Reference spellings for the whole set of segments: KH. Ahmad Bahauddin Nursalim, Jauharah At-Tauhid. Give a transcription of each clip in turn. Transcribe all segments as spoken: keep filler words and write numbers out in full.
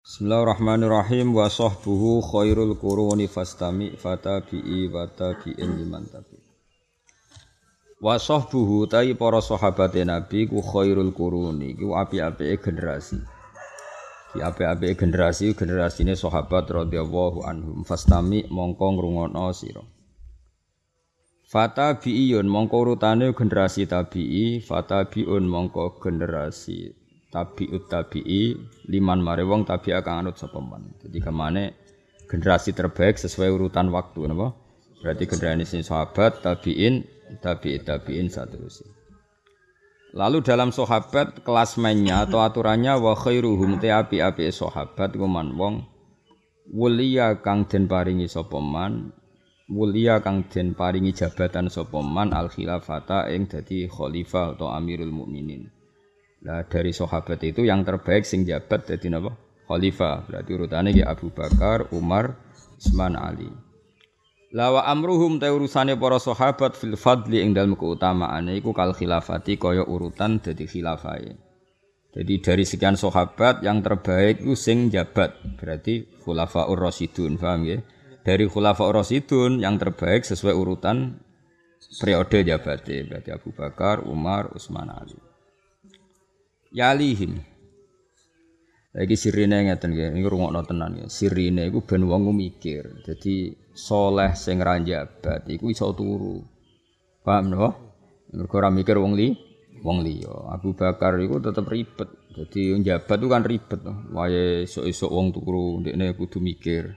Bismillahirrahmanirrahim. Wa sahbuhu khairul quruni fastami fatabi'i wa tabi'in liman tabi. Wa sahbuhu ta'i para sahabate Nabi ku khairul quruni, ku apik-apike generasi. Ki apik-apike generasi generasine sahabat radhiyallahu anhum. Fastami mongko ngrungokno sira. Fatabi'iyun mongko urutane generasi tabi'i, fatabi'un mongko generasi tabi'ut tabi'i liman mare wong tabi'a kang anut sapa man. Dadi kemane generasi terbaik sesuai urutan waktu napa? Berarti generasi sahabat, tabi'in, tabi'it tabi'in saterusé. Lalu dalam sahabat kelasmennya atau aturannya wa khairuhum te api-api sahabat iku man wong wulia kang den paringi sapa man, wulia kang den paringi jabatan sapa man al khilafata ing dadi khalifah atau amirul mukminin. Nah, dari sahabat itu yang terbaik sing jabat dadi napa? Khalifah. Berarti urutane ki Abu Bakar, Umar, Utsman, Ali. La wa amruhum ta urusane para sahabat fil fadli ing dalem keutamaane iku kal khilafati kaya urutan dadi khilafahe. Jadi dari sekian sahabat yang terbaik iku sing jabat. Berarti khulafaur rasyidun, paham nggih? Dari khulafaur rasyidun yang terbaik sesuai urutan periode jabate. Berarti Abu Bakar, Umar, Utsman, Ali. Yalihim. Lagi sirine ngeten nggih, niku rungokno tenan nggih. Sirine iku ben wong mikir. Dadi saleh sing ra njabat iku iso turu. Paham lho? Mergo ora mikir wong li, wong liya. Abu Bakar iku tetep ribet. Dadi njabat itu kan ribet. Wae esuk-esuk wong turu, ndekne kudu mikir.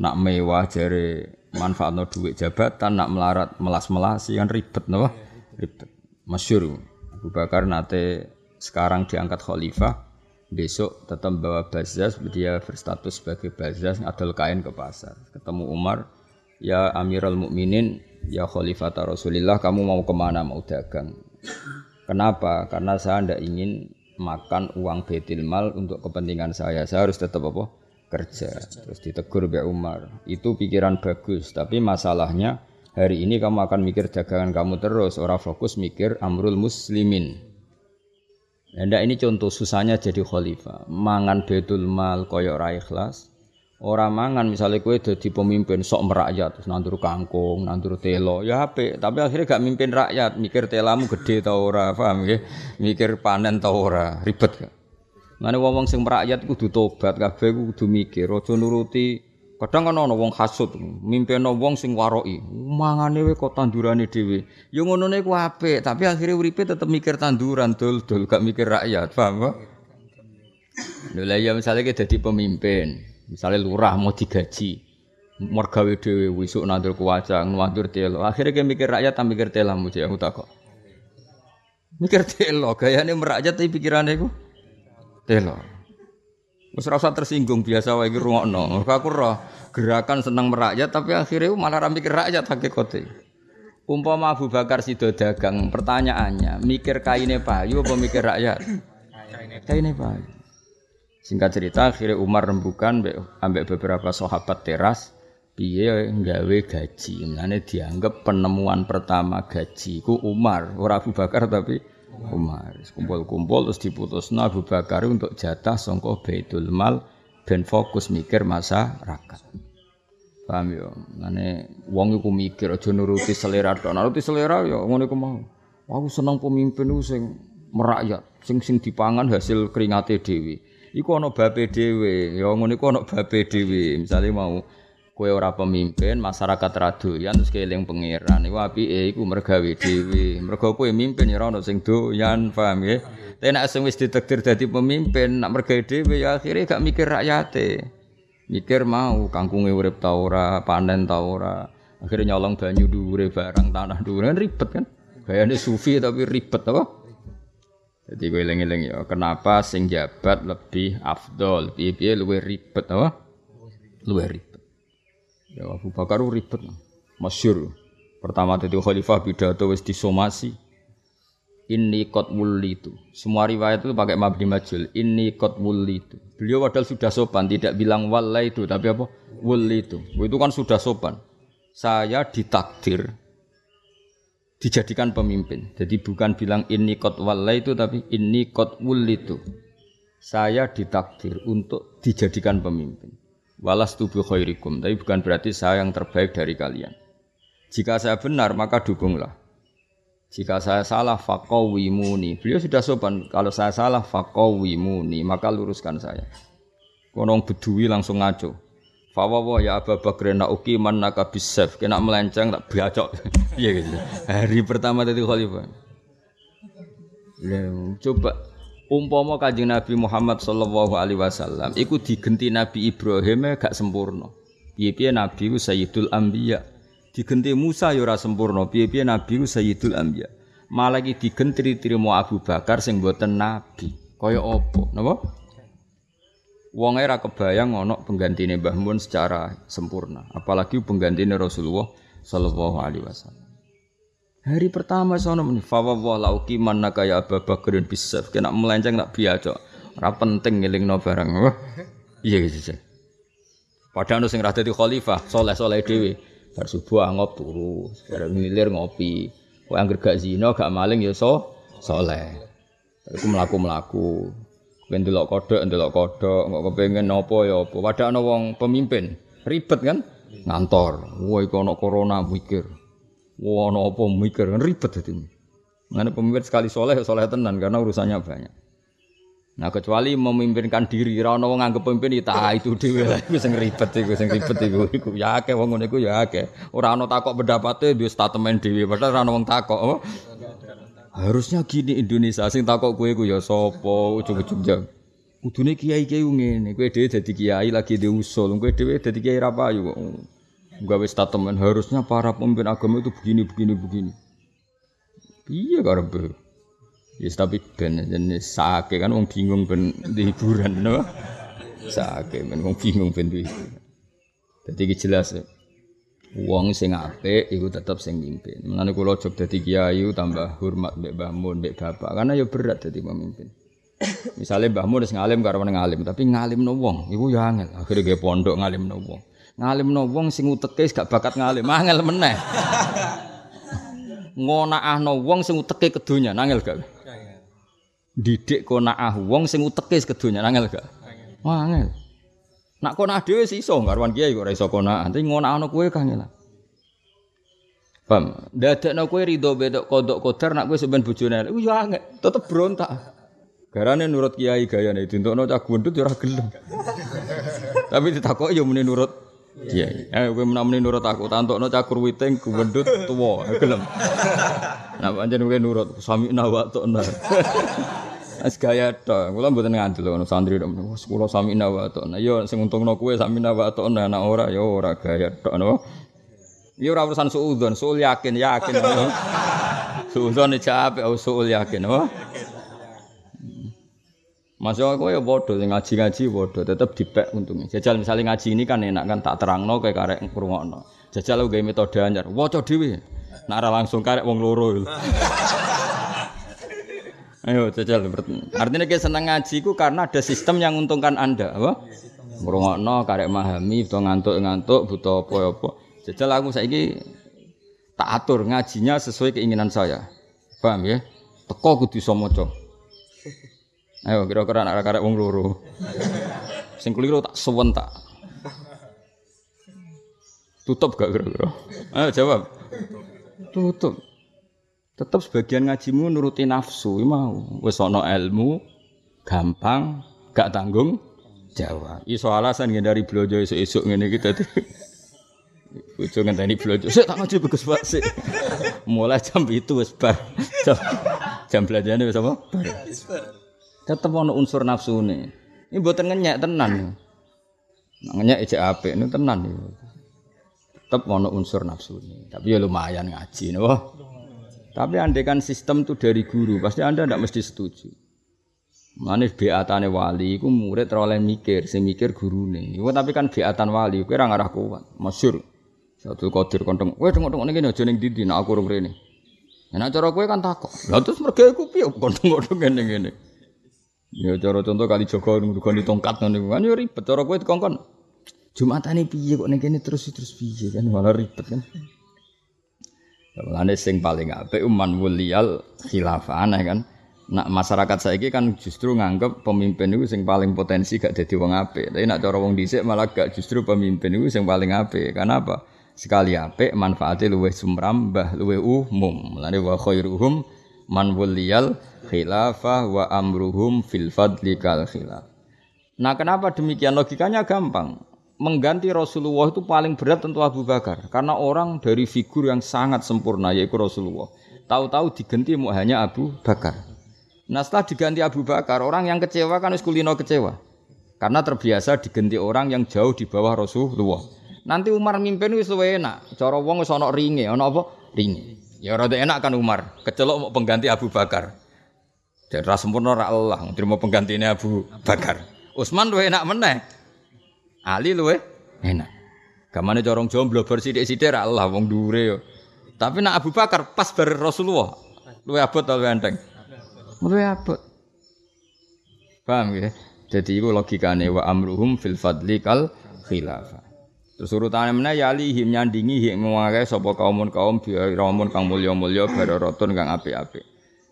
Nak mewah jare manfaatno dhuwit jabatan, nak melarat melas-melasi kan ribet napa? Ribet. Masyhur. Abu Bakar nate sekarang diangkat khalifah, besok tetap bawa bazaz, dia berstatus sebagai bazaz, ngadol kain ke pasar. Ketemu Umar, ya Amirul Mukminin, ya Khalifata Rasulillah, kamu mau kemana? Mau dagang. Kenapa? Karena saya tidak ingin makan uang baitul mal untuk kepentingan saya. Saya harus tetap apa? Kerja. Terus ditegur oleh Umar. Itu pikiran bagus, tapi masalahnya hari ini kamu akan mikir dagangan kamu terus, orang fokus mikir Amrul Muslimin. Ndak ini contoh susahnya jadi khalifah. Mangan baitul mal koyo ora ikhlas. Ora mangan misale kowe dadi pemimpin sok merakyat, terus nandur kangkung, nandur telo, ya apik, tapi akhirnya gak mimpin rakyat, mikir telamu gede ta ora, paham nggih? Mikir panen ta ora, ribet gak. Mane wong-wong sing merakyat kudu tobat, kabeh kudu mikir, aja nuruti. Kadang kan ana wong hasud, mimpinno wong sing waroki. Mangane kowe kok tandurane dhewe. Ya ngonone ku apik, tapi akhire uripe tetep mikir tanduran, dol-dol gak mikir rakyat, paham kok? Lha ya misale ki dadi pemimpin, misale lurah mau digaji, mergawe dhewe wisuk nandur kuwacang, nandur telo. Akhire ki mikir rakyat ta mikir telamu jek aku tak kok. Mikir telo, gayane merakyat tapi pikirane ku telo. Wis rasa tersinggung biasa wae iki rungokno. Mergo aku roh gerakan seneng merakyat tapi akhirnya malah ra mikir rakyat hakikate. Umpama Abu Bakar sida dagang, pertanyaannya mikir kaine payu apa mikir rakyat? Kaine kaine payu. Singkat cerita akhirnya Umar rembukan ambek beberapa sahabat teras piye nggawe gaji. Mulane dianggap penemuan pertama gaji ku Umar, ora Abu Bakar tapi Umar. Kumpul-kumpul terus diputusna Abu Bakar untuk jatah sangka baitul mal ben fokus mikir masyarakat. Paham yo? Nane wong iku mikir aja nuruti selera tok. Nuruti selera yo ngene iku mau. Aku seneng pemimpin sing merakyat, sing sing dipangan hasil keringate dhewe. Iku ana bape dhewe, yo ngene iku ana bape dhewe. Misale mau kowe ora pemimpin, masyarakat radoyan terus keling pangeran. Iku apike iku mergawe dhewe. Mergo kowe mimpin ya ora ono sing doyan, paham nggih? Tapi nek sing wis ditakdir dadi pemimpin, nek mergawe dhewe ya akhire gak mikir rakyate. Mikir mau kangkunge urip ta ora, panen ta ora. Akhire nyolong banyu dhuwure barang tanah dhuwure ribet kan. Gayane sufi tapi ribet apa? Dadi kowe eling-eling ya, kenapa sing jabat lebih afdol? Piye-piye luwih ribet apa? Luwih ribet. Ya Abu Bakar ribet. Masyhur. Pertama dadi khalifah pidato wis disomasi. Inni qad wulitu. Semua riwayat itu pakai mabni majul. Inni qad wulitu. Beliau padahal sudah sopan, tidak bilang walaitu tapi apa? Wulitu. Itu kan sudah sopan. Saya ditakdir dijadikan pemimpin. Jadi bukan bilang inni qad walaitu tapi inni qad wulitu. saya ditakdir untuk dijadikan pemimpin. Walastu bi khairikum, tapi bukan berarti saya yang terbaik dari kalian. Jika saya benar, maka dukunglah. Jika saya salah, faqawimuni. Beliau sudah sopan, kalau saya salah, faqawimuni, maka luruskan saya. Orang Bedui langsung ngaco. Fawawa ya Aba Bakr na'uki man naka bisef. Kena melenceng, tak bacok. Iya gitu. Hari pertama tadi khalifah. Coba. Umpama Kanjeng Nabi Muhammad sallallahu alaihi wasallam iku digenti Nabi Ibrahim gak sempurna. Piye-piye Nabi ku Sayyidul Anbiya. Digenti Musa ya ora sempurna. Piye-piye Nabi ku Sayyidul Anbiya. Malah iki digenti trimo Abu Bakar sing mboten nabi. Kaya apa? Napa? Wong e ra kebayang ana penggantine Mbah Mun secara sempurna, apalagi penggantine Rasulullah sallallahu alaihi wasallam. Hari pertama sono muni fawwah lauki manaka ya Abu Bakr bisaf kena melenceng tak biasa. Ora penting ngelingno barang. Wah. Iya gitu. Padahal sing ra dadi khalifah saleh-saleh dhewe. Bar subuh angop turu, bareng ngilir ngopi. Kowe anggere gak zina, gak maling ya so saleh. Iku mlaku-mlaku. Kowe ndelok kodhok, ndelok kodhok, kok kepengin apa ya apa. Padahal ana wong pemimpin, ribet kan? Ngantor. Wah iku ana corona mikir. Wah, wow, apa mikir ribet itu. Karena pemimpin sekali soleh, soleh tenan karena urusannya banyak. Nah kecuali memimpinkan diri, rano nganggep pemimpin itu itu dia, itu seng ribet itu, seng ribet itu. Ya ke, wong itu ya ke. Rano takok pendapatnya dia statement dia, padahal rano wong takok. Oh? Harusnya gini Indonesia, sing takok kue kue ya sopo, ujuk-ujuk jam. Udune kiai kiai ungin, kue dia jadi kiai lagi diusul, kue dia jadi kiai rapayu. Gawe statement harusnya para pemimpin agama itu begini begini begini. Iya karep. Ya tapi ben jenis sake kan wong bingung ben hiburan no. Sake men wong bingung ben duwe. Dadi iki jelas. Wong sing apik iku tetep sing mimpin. Menane kula jog dadi kiai tambah hormat mbek Mbah Mun, mbek bapak karena ya berat dadi pemimpin. Misale Mbah Mun wis ngalim karo meneng ngalim, tapi ngalimno wong iku ya angel. Akhire ge pondok ngalimno wong. Ngalimno wong sing uteke gak bakat ngalim, angel meneh. Ngonaahno wong sing uteke kedonyan, angel gak? Angel. Didik konaah wong sing uteke kedonyan, angel gak? Angel. Wah, angel. Nak konaah dhewe iso, karuan kiai kok ora iso konaah. Enti ngonaahno kowe kangelan. Paham? Dadekno kowe rido bedok kodok kodar nak kowe sampean bojone. Ku ya angel, tetep brontak. Garane nurut kiai gayane dintokno cah gundut ya ora gelem. Tapi ditakoki ya muni nurut. Iya, eh kowe menameni nurut aku, tantokno cakur witing gumendut tuwa, gelem. Nah pancen kowe nurut, sami nawa tokna. Wis gaya to, kula mboten ngandel ngono santri tok menika. Kula sami nawa tokna. Ya sing untungno kowe sami nawa tokna, anak ora ya ora gaya tok no. Ya ora urusan suudzon, suul yakin, yakin. Suudzon dicap usul yakin, no. Masuk aku ya bodoh, ngaji-ngaji bodoh, tetap dipek untungnya. Jajal misalnya ngaji ini kan enak kan, tak terangno kayak karek ngurungokno. Jajal aku gaya metode anyar, waco dewi. Nara langsung karek wong loro. Ayo jajal. Artinya kayak senang ngajiku karena ada sistem yang untungkan anda. Apa? Ngurungokno, karek mahami, butuh ngantuk-ngantuk, butuh apa-apa. Jajal aku saiki tak atur ngajinya sesuai keinginan saya. Paham ya? Teko kudu iso maca. Ayo kira-kira anak karek wong loro. Sing keliru tak sewentak. Tutup gak kira-kira? Ayo jawab. Tutup. Tetap sebagian ngajimu nuruti nafsu mau. Wis ana ilmu gampang, gak tanggung jawab. Iso alasan ngendari blojo esuk-esuk ngene iki dadi. Bojo ngenteni blojo. Sik tak ngaji bagus Pak sik. Mulai jam tujuh wis bar. Jam, jam belanjane wis apa? Bar. Tetep ana unsur nafsune. Iki mboten ngenyek tenan. Nek ngenyek ejek apik niku tenan niku. Tetep ana unsur nafsune. Tapi ya lumayan ngaji napa. Tapi andekan sistem itu dari guru, pasti Anda ndak mesti setuju. Manis beatane wali iku murid ora oleh mikir, sing mikir gurune. Iku tapi kan beatan wali kuwi ora ngarah kuwat. Masyhur. Satu Qadir konteng, "Wes tengok-tengok ngene aja ning ndi nek aku urung rene." Nek cara kowe kan takok. Lah terus mergo iku piye konteng-konteng ngene-ngene. Ya cara contoh kali Joko nggone tongkat niku kan ya ribet cara kowe dikongkon. Jumatane piye kok ning kene terus terus piye kan malah ribet kan. Lah lane sing paling apik man wuliyal khilafah kan Nak masyarakat saiki kan justru nganggep pemimpin itu sing paling potensi gak dadi wong apik. Tapi nak cara wong dhisik malah gak, justru pemimpin itu sing paling apik. Karena apa? Sekali apik manfaate luwih sumrambah, luwih umum. Lan wa khairuhum man wuliyal khilafah wa amruhum fil fadli kal khilaf. Nah, kenapa demikian? Logikanya gampang. Mengganti Rasulullah itu paling berat tentu Abu Bakar, karena orang dari figur yang sangat sempurna yaitu Rasulullah, tahu-tahu diganti hanya Abu Bakar. Nah, setelah diganti Abu Bakar, orang yang kecewa kan wis kulino kecewa karena terbiasa diganti orang yang jauh di bawah Rasulullah. Nanti Umar mimpin wis luwih enak, cara wong wis ana ringe, ana apa? Ringe. Ya rada enak kan Umar, kecelok mau pengganti Abu Bakar. Dan ra sempurna ra Allah, terima penggantine Abu Bakar. Utsman luwih enak meneh. Ali luwe enak. Gamane corong jomblo bar sithik-sithik ra Allah wong dhuure yo. Tapi nak Abu Bakar pas bar Rasulullah luwe abot luwe enteng. Luwe abot. Paham nggih? Dadi iku logikane wa amruhum fil fadli kal khilafah. Terus urutane meneh ya alihim nyandingi hik mengake sapa kaum-kaum biiramun kang mulya-mulya bararotun kang apik-apik.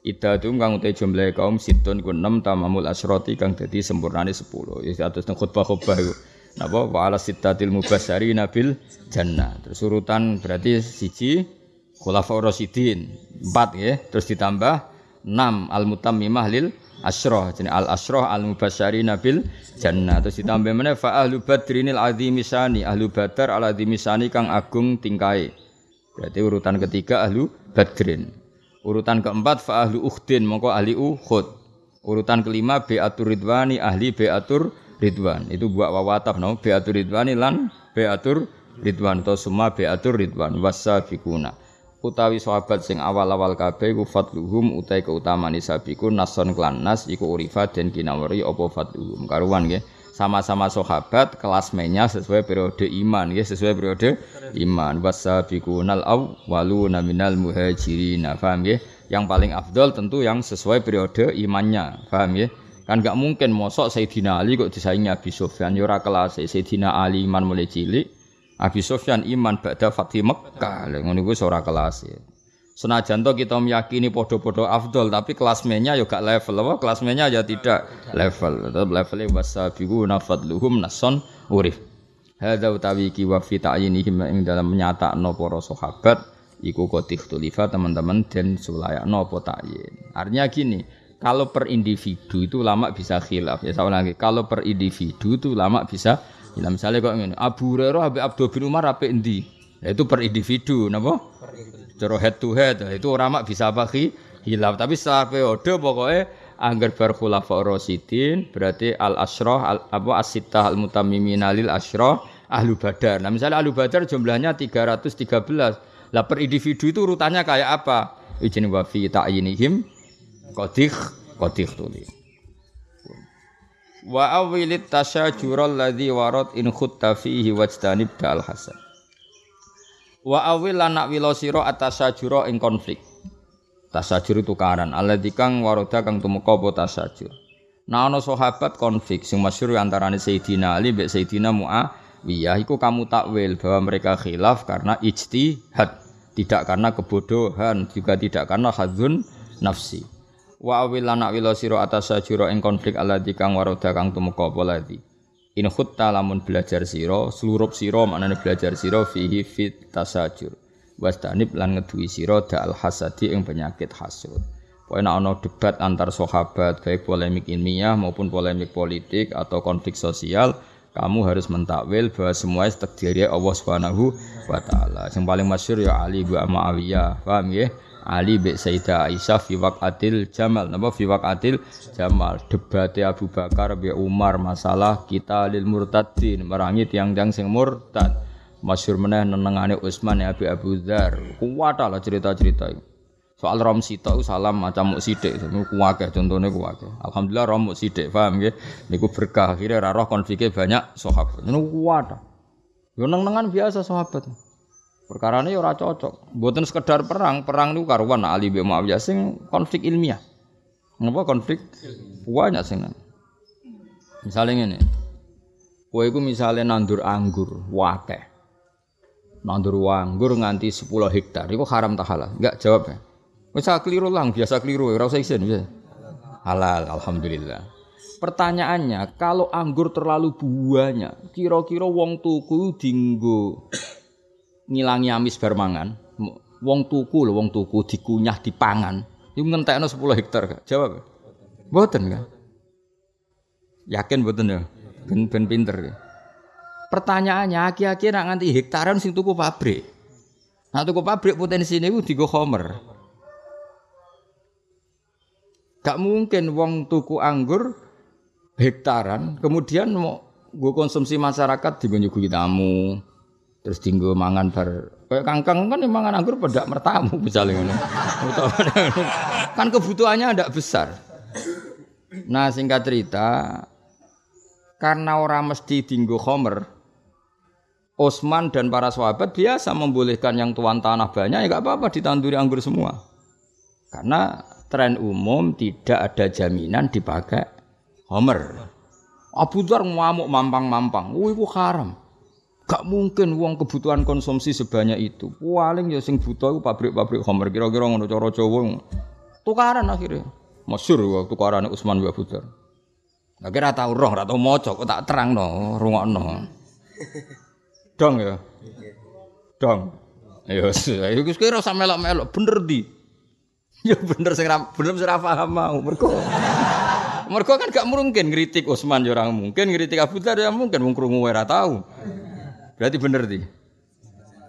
Iddatum kang utai jumlah kaum situn kunem tamamul asroti kang dadi sempurnane sepuluh. Ya atus nang khutbah-khutbah iku. Napa wa ala sittatil mubasyari nabil jannah. Terus urutan berarti siji khulafaur rasyidin, empat nggih, terus ditambah enam al-mutammimah lil asyrah, jadi al-asyrah al-mubasyari nabil jannah. Terus ditambah meneh fa ahlu badrinil azimisani, ahlu badar al-azimisani kang agung tingkae. Berarti urutan ketiga ahlu badrin. Urutan keempat fa ahlu ukhdin, mongko ahli ukhud. Urutan kelima bi'atur ridwani, ahli bi'atur Ridwan, itu buat wawataf, no? Beatur Ridwan lan Beatur Ridwan atau semua Beatur Ridwan wasabiquna. Utawi sahabat sing awal-awal kabeh iku fadluhum utai keutamaan sabiqun nason klan nas iku urifa den kinawari apa fadluhum. Karuan nggih, sama-sama sahabat kelasmenya sesuai periode iman nggih, sesuai periode iman wasabiqunal awwaluna minal muhajirin. Paham nggih? Yang paling afdal tentu yang sesuai periode imannya. Paham nggih? Kan gak mungkin mosok Sayyidina Ali kok disaingi Abi Sufyan ya ora kelas. Sayyidina Ali iman mulai cilik, Abi Sufyan iman ba'da Fatih Mekkah. Lha ngono kuwi ora kelas. Senajan to kita meyakini podo-podo afdol tapi kelasmenya ya gak level apa kelasmenya ya tidak level. Tetep levele wasabiquna fadluhum nason urif. Hadza utawi ki wa fi ta'yinihim ing dalam nyatakno para sahabat iku qadih tulifa teman-teman den sulayakno apa ta'yin. Artinya gini, kalau per individu itu lama bisa khilaf. Ya saya ulangi, kalau per individu itu lama bisa. Ya, misalnya kok ngene, Abu Hurairah ambek Abdullah bin Umar ape endi? Ya itu per individu, napa? Cara head to head, itu ora mak bisa apa khilaf. Tapi setelah periode pokoke anggar bar khulafaur rasyidin berarti al asyrah al apa as-sittah al mutamimina lil asyrah ahlu badar. Nah, misalnya ahlu badar jumlahnya tiga ratus tiga belas. Lah per individu itu urutannya kayak apa? Ijin wa fi ta'yinihim Qadih, qadih tuli. Wa awilit tasyajur alladzi warad in khutta fihi wajtanib dal hasan. Wa awil lanak wilosiro atasajuro ing konflik. Tasajur tukaran alladzi kang warada kang tumeka apa tasajur. Nah ana sahabat konflik sing masyhur antarane Sayyidina Ali mbek Sayyidina Muawiyah iku kamu takwil bahwa mereka khilaf karena ijtihad, tidak karena kebodohan, juga tidak karena hadzun nafsi. Wa awil anak wila siro atas sajuro ing konflik alati kang waroda kang tumeka apa lati in khutta lamun belajar siro selurup siro maknane belajar siro fihi fit tasajur wastanib lan ngeduhi siro da'al hasadi ing penyakit hasud. Pokoke nek ana debat antar sahabat baik polemik ilmiah maupun polemik politik atau konflik sosial kamu harus mentakwil bahwa semua takdirnya Allah Subhanahu wa taala. Sing paling masyhur ya Ali wa Muawiyah. Paham nggih? Ali bin Sayyidah Aisyah fi waqatil Jamal. Napa fi waqatil Jamal? Debate Abu Bakar bi Umar masalah kita lil murtadin, merangi tiang-tiang sing murtad. Masyhur meneh nenengane Utsman ya Abi Abu Dzar. Kuwat lah cerita-cerita iki. Soal rom sita ku salam macam muk sithik, ku akeh contone ku akeh. Alhamdulillah rom muk sithik, paham nggih? Niku berkah akhire ra roh konfike banyak sahabat. Ngono kuwat. Yo nenengan biasa sahabat. Perkarane ya ora cocok. Mboten sekedar perang, perang niku karuan Ali bin Muawiyah sing konflik ilmiah. Napa konflik? Banyak sing. Misale ngene. Kowe iku misale nandur anggur, akeh. Nandur anggur nganti sepuluh hektar, iku haram ta halal? Enggak jawab ya. Wis keliru lang, biasa keliru, ora usah izin. halal, alhamdulillah. Pertanyaannya, kalau anggur terlalu banyak, kira-kira wong tuku dinggo ngilangi amis bar mangan? Wong tuku lho, wong tuku dikunyah dipangan. Iku ngentekno sepuluh hektar gak? Jawab. Mboten gak? Yakin mboten ya? Ben ben pinter. Ya? Pertanyaannya, aki-aki nak nganti hektaran sing tuku pabrik. Nah tuku pabrik potensi niku digo khomer. Gak mungkin wong tuku anggur hektaran kemudian mau gue konsumsi masyarakat digo nyuguhi tamu. Terus tinggal mangan bar, kayak kangkang kan yang mangan anggur pada mertamu misalnya, kan kebutuhannya tidak besar. Nah singkat cerita, karena orang mesti tinggal khomer, Utsman dan para sahabat biasa membolehkan yang tuan tanah banyak, ya nggak apa-apa ditanduri anggur semua, karena tren umum tidak ada jaminan dipakai khomer. Abu Dzar ngamuk mampang-mampang, wih ku haram. Gak mungkin wong kebutuhan konsumsi sebanyak itu. Paling ya sing buta iku pabrik-pabrik khamr. Kira-kira ngono cara Jawa. Tukaran akhirnya. Masyhur wae tukarane Utsman wa Abu Dzar. Lah kira tau roh, ora tau maca kok tak terangno, rungokno. Dong ya. Dong. Ya wis, ayo wis kira sak melok-melok bener di. Ya bener sing ra bener sing ra paham mau. Mergo mergo kan gak mungkin ngritik Utsman ya ora mungkin, ngritik Abu Dzar ya mungkin wong krungu ora tau. Berarti bener di,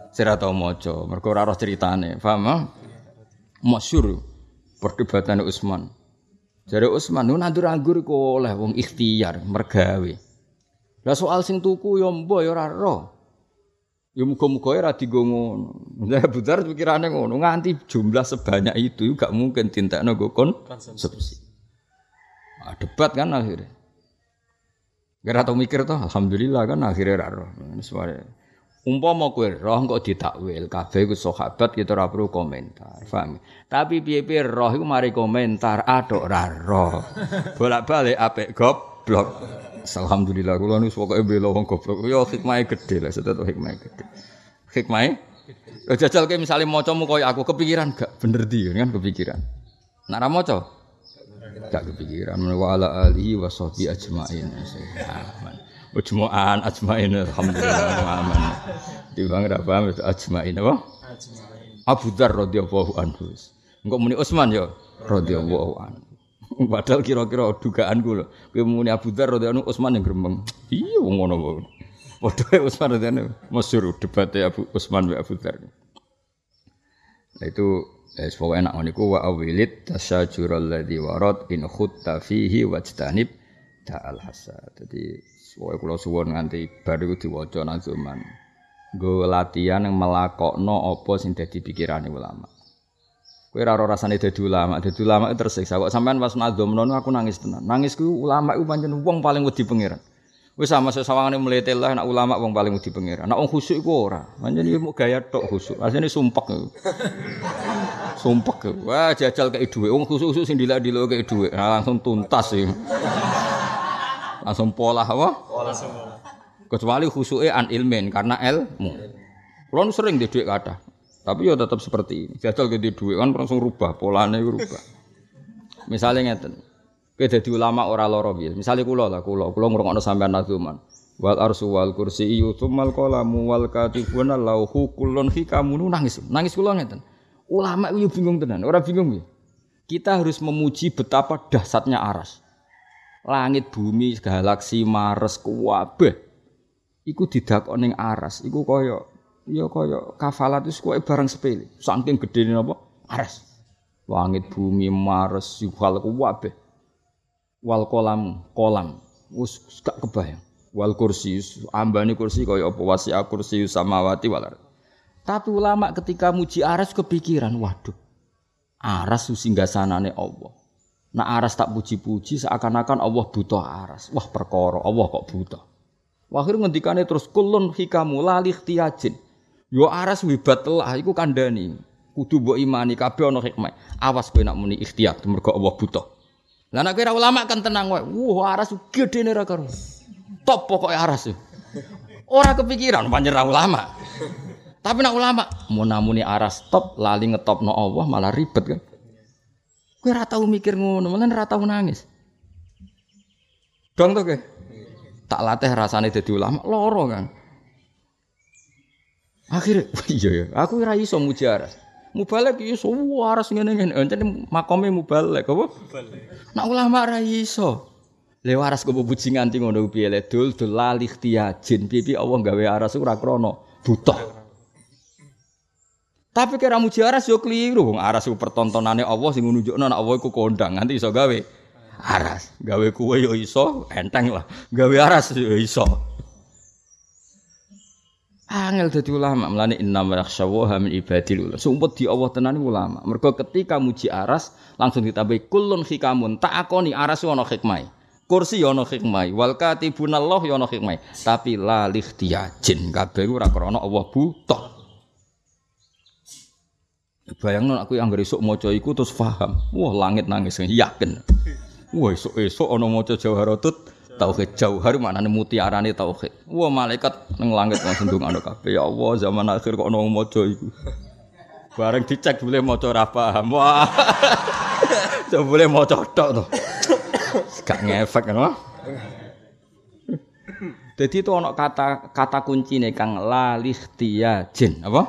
saya tahu mojo, mereka raro ceritane, faham? Masyhur perdebatan Utsman. Jadi Utsman, nu nandur anggur ko oleh wong ikhtiar, mergawe. Lah soal sing tuku yombo yoraro, yomukomukoy radigongon. Jadi bener pikirannya ngono, nganti jumlah sebanyak itu gak mungkin tinta nogokon konsumsi. Nah, debat kan akhirnya. Gara tau mikir toh, alhamdulillah kan akhirnya raro. Umpama kowe roh kok ditakwil, kabeh iku sahabat kita ora perlu komentar, paham? Tapi piye-piye roh iku mari komentar, atok raro. Bolak-balik apik goblok. Alhamdulillah kula niku pokoke bela wong goblok. Yo hikmahe gedhe lah, setet hikmahe gedhe. Hikmahe? Lah jajal kowe misale macamu koyo aku kepikiran gak bener di kan kepikiran. Nek ra maca tak kepikiran wa ala alihi wa sahbihi ajmain. Ujmu'an ajmain alhamdulillah aman. Dibang ra paham ajmain apa? Ajmain. Abu Dzar radhiyallahu anhu. Engko muni Utsman ya radhiyallahu anhu. Padahal kira-kira dugaanku lho. Kowe muni Abu Dzar radhiyallahu anhu Utsman yang gremeng. Iya wong ngono wae. Padahal Utsman radhiyallahu anhu masyhur debate Abu Utsman wa Abu Dzar. Nah itu es pokoke enak niku wa awilit tasajurul ladzi warad in khutta fihi wajtanib ta'al hasad. Dadi pokoke kula suwun nganti bar iku diwaca nang zaman. Nggo latihan melakokno apa sing dadi pikirane ulama. Kowe ora ora rasane dadi ulama, dadi ulama tersiksa kok sampean pas nadzomno aku nangis tenan. Nangis ku ulama iku pancen wong paling wedi pangeran. Wis sama sesawangane mlete lah nek ulama wong paling wedi pangeran. Nek wong khusuk iku ora. Pancen iki mung gaya tok khusuk. Asline sumpek. Sumpek. Wah jajal kei dhuwit. Wong khusuk-khusuk sing dilak-dilok kei dhuwit. Nah, langsung tuntas iki. Langsung pola apa? Pola semua. Kecuali khusuke an ilmin karena ilmu. Kulo sering di dhuwit kathah. Tapi yo tetap seperti ini. Jajal kei dhuwit kan langsung rubah polane iku rubah. Misale ngeten. Kowe dadi ulama ora lara piye. Misale kula lah kula, kula ngrungokno sampean nazuman. Wal arsu wal kursi yutsumal qalamu wal katibuna lauhu kullun hikamun nangis. Nangis kula ngeten. Ulama iku bingung tenan, ora bingung piye. Kita harus memuji betapa dahsyatnya aras. Langit, bumi, galaksi, mares, kabeh. Iku didakok ning aras. Iku kaya ya kaya kafalat wis kowe barang sepele. Saking gedene napa? Aras. Langit, bumi, mares, yuhal kabeh. Wal kolam kolam us gak kebayang wal kursi ambane kursi kaya apa wasi'a kursi samawati walar. Tapi ulama ketika muji aras kepikiran waduh aras singgasanane Allah. Nah aras tak puji-puji seakan-akan Allah buta aras. Wah perkara Allah kok buta. Akhir ngendikane terus kulun hikamu lali ihtiyajin. Yo aras wibat telah iku kandhani. Kudu mbok imani kabeh ana hikmah. Awas kowe nek muni ikhtiyat mergo Allah buta. Lah nek kowe ra ulama kan tenang kowe. Wah, aras gedene ra karo. Top pokoke aras. Ora kepikiran panjer ra ulama. Tapi nek ulama, mun namune aras top lali ngetopno Allah malah ribet kan. Kowe ora tau mikir ngono, malah ora tau nangis. Dong to kowe. Tak latih rasane dadi ulama loro, Kang. Akhire iya ya, aku ora iso muji aras. Mubalek iki suwaras ngene-ngene, encen makome mubalek apa? Mubalek. Nek ulama ora iso. Lha waras kok puji nganti ngono piye le dul dul lali ikhtiyajin pipi Allah gawe aras ora krana buta. Tapi kira muji aras yo keliru, wong aras ku pertontonane Allah sing nunjukno nek Allah iku kondang nganti iso gawe aras. Gawe kuwe yo iso, enteng lah. Gawe aras yo iso. Angel dadi ulama, mlane innamal khasyawaha min ibadil ulama. Sumpet di Allah tenan ulama. Mergo ketika muji aras langsung ditambahi kullun hikamun, tak akoni aras ono hikmah. Kursi yo ono hikmah, wal katibunallahu yo ono hikmah. Tapi la lihtiyajin kabeh ora krana Allah buta. Bayangno aku anggere esuk maca iku terus paham. Wah, langit nangis yakin. Wah, esuk-esuk ana maca Jauharah At-Tauhid. Jauhar maknane mutiarane tauhid. Wah, malaikat ning langit langsung ndongakno kabeh. Ya Allah, zaman akhir kok ana maca iku. Bareng dicek boleh maca ora paham. Wah. Coba boleh maca tok to. Gak ngefek ngono. Dadi itu ana kata kata kuncine Kang lalihtiyajin, apa?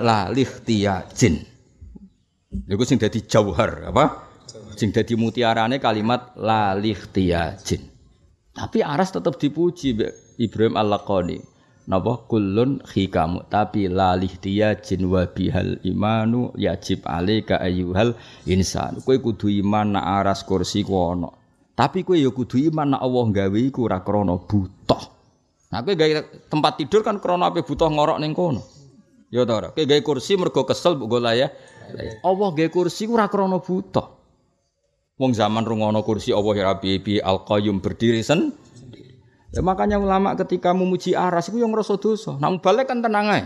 La lihtiyajin. Iku sing dadi jauhar apa? Sing dadi mutiarane kalimat la lihtiyajin. Tapi aras tetap dipuji Ibrahim Al-Laqani. Napa kullun hikamu tapi la lihtiyajin wa bihal imanu yajib alayka ayyuhal insan. Kowe kudu iman nak aras kursi ku ono. Tapi kowe ya kudu iman nak Allah gawe iku ora krana butuh. Nah kowe gawe tempat tidur kan krana ape butuh ngorok ning kono. Ya ta ora. Kowe gawe kursi mergo kesel mbok golaya. Allah gawe kursi ora krana buta. Wong zaman rungono kursi Allah ya Rabbi Al-Qayyum berdiri sen. Ya, makanya ulama ketika memuji aras iku yo ngrasa dosa. Nek balik kan tenang ae.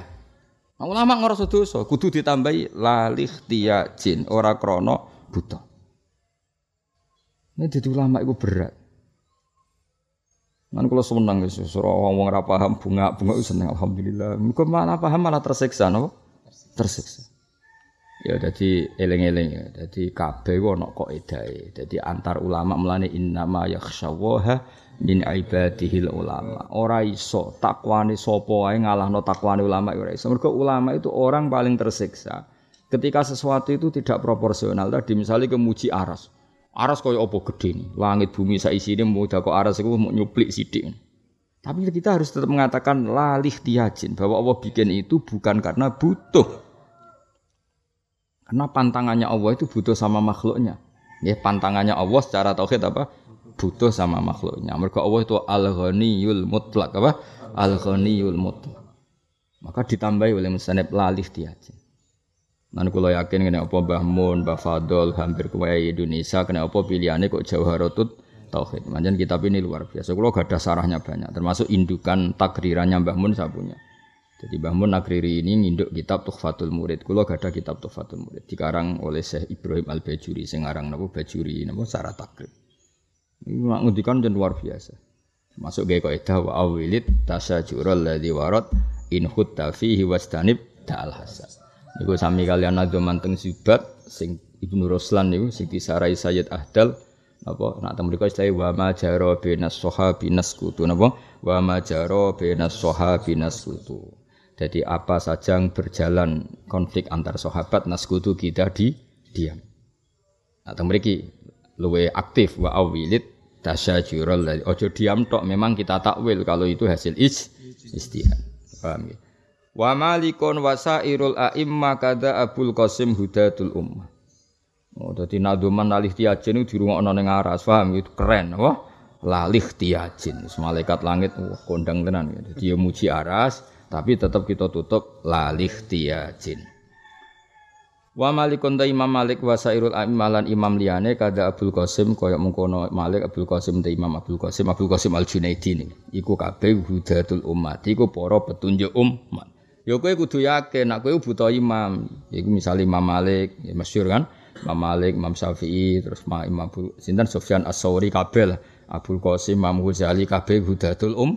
Nek ulama ngrasa dosa kudu ditambahi la lihtiyajin ora krana buta. Nek dadi ulama iku berat. Kan kula seneng wis ora wong ora paham bunga-bunga seneng alhamdulillah. Muga malah paham malah tersiksa napa? Tersiksa. Ya dadi eling-eling ya. Dadi kabeh ana kaidahe. Dadi antar ulama mlane innama yakhsyawaha min ibadihil ulama. Ora iso takwane sapa wae ngalahno takwane ulama ora iso. Mergo ulama itu orang paling tersiksa. Ketika sesuatu itu tidak proporsional tadi misalnya kemuji aras. Aras kaya apa gedene? Langit bumi sak isine muda kok aras iku mung nyuplik sithik. Tapi kita harus tetap mengatakan la lihtiyajin bahwa Allah bikin itu bukan karena butuh. Karena pantangannya Allah itu butuh sama makhluknya. Ya, pantangannya Allah secara tauhid apa? Butuh sama makhluknya. Mergo Allah itu al-ghaniyul mutlaq apa? Al-ghaniyul mutlaq. Maka ditambahi oleh musannif la lihtiyajin. Lan kula yakin kena apa Mbah Mun, Mbah Fadol hampir kuwi Indonesia kena apa pilihane kok Jauharah At-Tauhid. Manjen kitab ini luar biasa. Kula gadah sarahnya banyak termasuk indukan takrirannya Mbah Mun saya punya. Jadi Mbah Mun nakriri ini nginduk kitab Tuhfatul Murid. Kula gadah kitab Tuhfatul Murid dikarang oleh Syekh Ibrahim Al-Bajuri sing aran napa Bajuri napa sarah takrib. Iki mak ngendikan jan luar biasa. Masuk gawe kaidah wa awilid tasajurul ladzi warad in khutta fihi wastanib ta'al hasan. Niku sami kalian nado manteng sibat sing Ibnu Ruslan niku sing disarai Sayyid Ahdal napa nak temriku istilah wa ma jaro binas sahabi nasqutu napa wa ma jaro binas sahabi nasqutu. Jadi apa saja yang berjalan konflik antar sahabat nasqutu kita di diam. Nak temriki luwe aktif wa awilid tasajurul ojo diam tok memang kita takwil kalau itu hasil ij istihan. Paham ya? Wa malikun wasairul a'imma kada abul qasim hudatul ummah. Oh dadi naduman lalih tiajin itu dirungokno ning aras, paham itu keren. Wah, lalih tiajin. Malaikat langit wah kondang tenan. Dadi muji aras tapi tetap kita tutup lalih tiajin. Wa malikun ta Imam Malik wasairul a'imma lan imam liyane kada abul qasim kaya mengkono Malik Abul Qasim ta Imam Abul Qasim Abul Qasim Al-Junaidi iku kabeh hudatul ummah iku para petunjuk ummah. Ya kowe kudu yakin nek kowe buta imam. Iku misale Imam Malik, ya masyhur kan? Imam Malik, Imam Syafi'i, terus Imam sinten Sufyan Ats-Tsauri kabeh, Abul Qasim, Imam Ghazali kabeh hudatul um.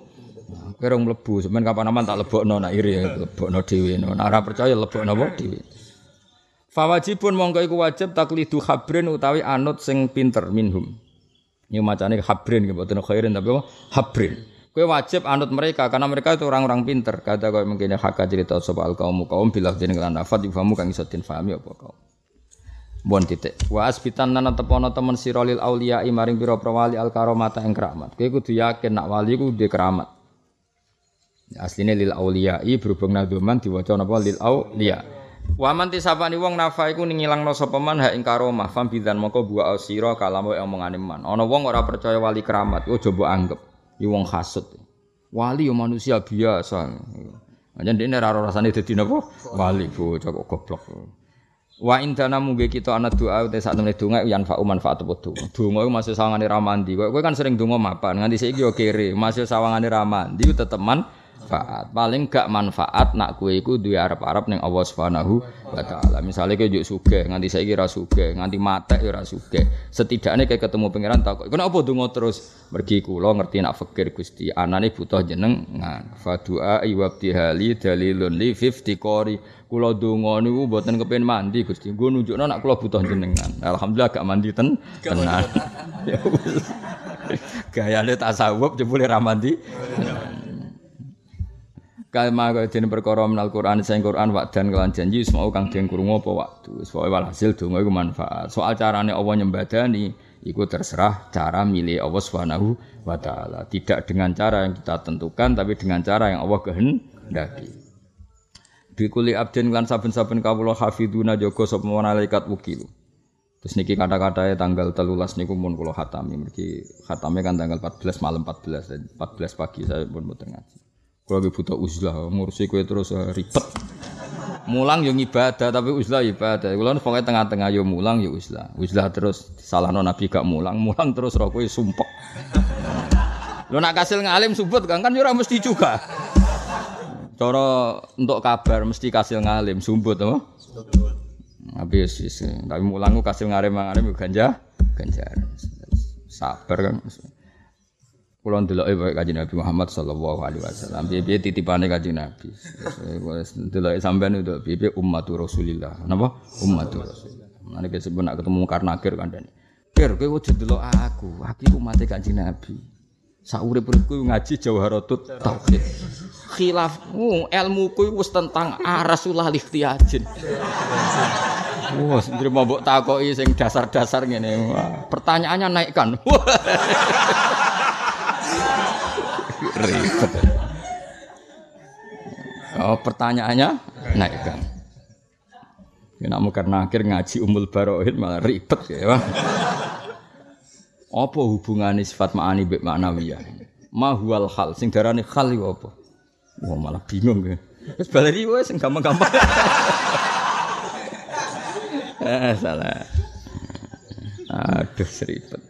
Kowe rong mlebu, sampean kapan-kapan tak lebokno nak iri, lebokno dhewe. Nek ora percaya lebokno dhewe. Fawajibun mongko iku wajib taklidu khabrin utawi anut sing pinter minhum. Niku macane khabrin nggih mboten khairin tapi habrin. Kowe wajib anut mereka karena mereka itu orang-orang pinter. Kata kowe mungkin hak cerita sapa alqaumu qaum bilah jeneng lan afat ifamu kang iso den pahami apa kaum. Bon titik. Wa asbitan nana tepono temen sira lil auliya maring pira-pira wali al karamata ing keramat. Kowe kudu yakin nak wali ku duwe keramat. Asline lil auliya berhubung nadzuman diwaca napa lil auliya. Waman tisapani wong nafa iku ngilangno sapa man ha ing karomah fam bidzan moko buwa sira kalamu omongane man. Ana wong ora percaya wali keramat, ojo mbok anggap iki wong hasud. Wali yo manusia biasa. Anjen dene ora rasane dadi napa wali bocah kok goblok. Wa indana mungge kita ana doa utawa sak temene donga yan fa'u manfaatu podo. Donga iku masih sawangane ra mandi. Kowe kan sering donga mapan, nganti saiki yo kere, masih sawangane ra mandi teteman manfaat. Paling gak manfaat nak kowe iku duwe arep-arep ning Allah Subhanahu wa taala. Misale kowe njuk sugih, nganti saiki ora sugih, nganti matek ya ora sugih. Setidakne kowe ketemu pangeran takok, "Kowe napa donga terus?" "Mergi kula ngerti nak fikir Gusti, anane butuh jenengan." Fa du'a iwabti hali dalilun li fifty qori. Kula donga niku mboten kepen mandi Gusti. Nggo nunjukno nak kula butuh jenengan. Alhamdulillah gak mandi ten tenan. Gayane tasawuf jebule ra mandi. Kalma kene perkara menal Quran sing Quran wa'dan kelan janji semau kang den krungu apa waktu. Soale walhasil donga iku manfaat. Soal carane Allah nyembadani iku terserah cara milih Allah Subhanahu wa taala. Tidak dengan cara yang kita tentukan tapi dengan cara yang Allah kehendaki. Bikuli abden kelan saben-saben kawula hafiduna jaga sapa malaikat wukil. Terus niki kata-katanya tanggal telulas niku mun kula khatami. Mergi khatame kan tanggal empat belas malam empat belas empat belas pagi saya pun mboten ngaji. Kalau lebih butuh uzlah, ngurusi kue terus uh, ribet. Mulang yang ibadah, tapi uzlah ibadah. Kalau pokoknya tengah-tengah yo mulang yo uzlah, uzlah terus salah non nabi gak mulang, mulang terus rokok sumpek. Lo nak kasil ngalim subut kan kan jurah mesti juga. Coro untuk kabar mesti kasil ngalim subut, oh. Habis sih, tapi mulang gua kasil ngalim ngalim ganja, ganja. Sabar kan. Kulo ndelok e Kanjeng Nabi Muhammad sallallahu alaihi wasallam. Piye-piye titipane Kanjeng Nabi. Wes ndelok sampean nduk piye ummatur Rasulillah. Napa? Ummatur Rasulillah. Mane kesebut nak ketemu Karnakir kandhane. Kir kowe ojo ndelok aku, aku umat e Kanjeng Nabi. Sak urip-uripku ngaji Jauharah At-Tauhid. Khilafmu, ilmuku wis tentang Rasulullah ikhtiyajin. Wah, sendiri mau mbok takoki sing dasar-dasar ngene. Pertanyaannya naikkan. Ribet. Oh, pertanyaannya naikkan. Kenapa karena akhir ngaji Ummul Barohin malah ribet ya. Apa hubungane sifat ma'ani mbek maknawiyah? Ma huwal khal, sing darane khal iku apa? Wah, malah bingung ya. Wis baleri wis sing gampang-gampang. Eh, salah. Aduh, ribet.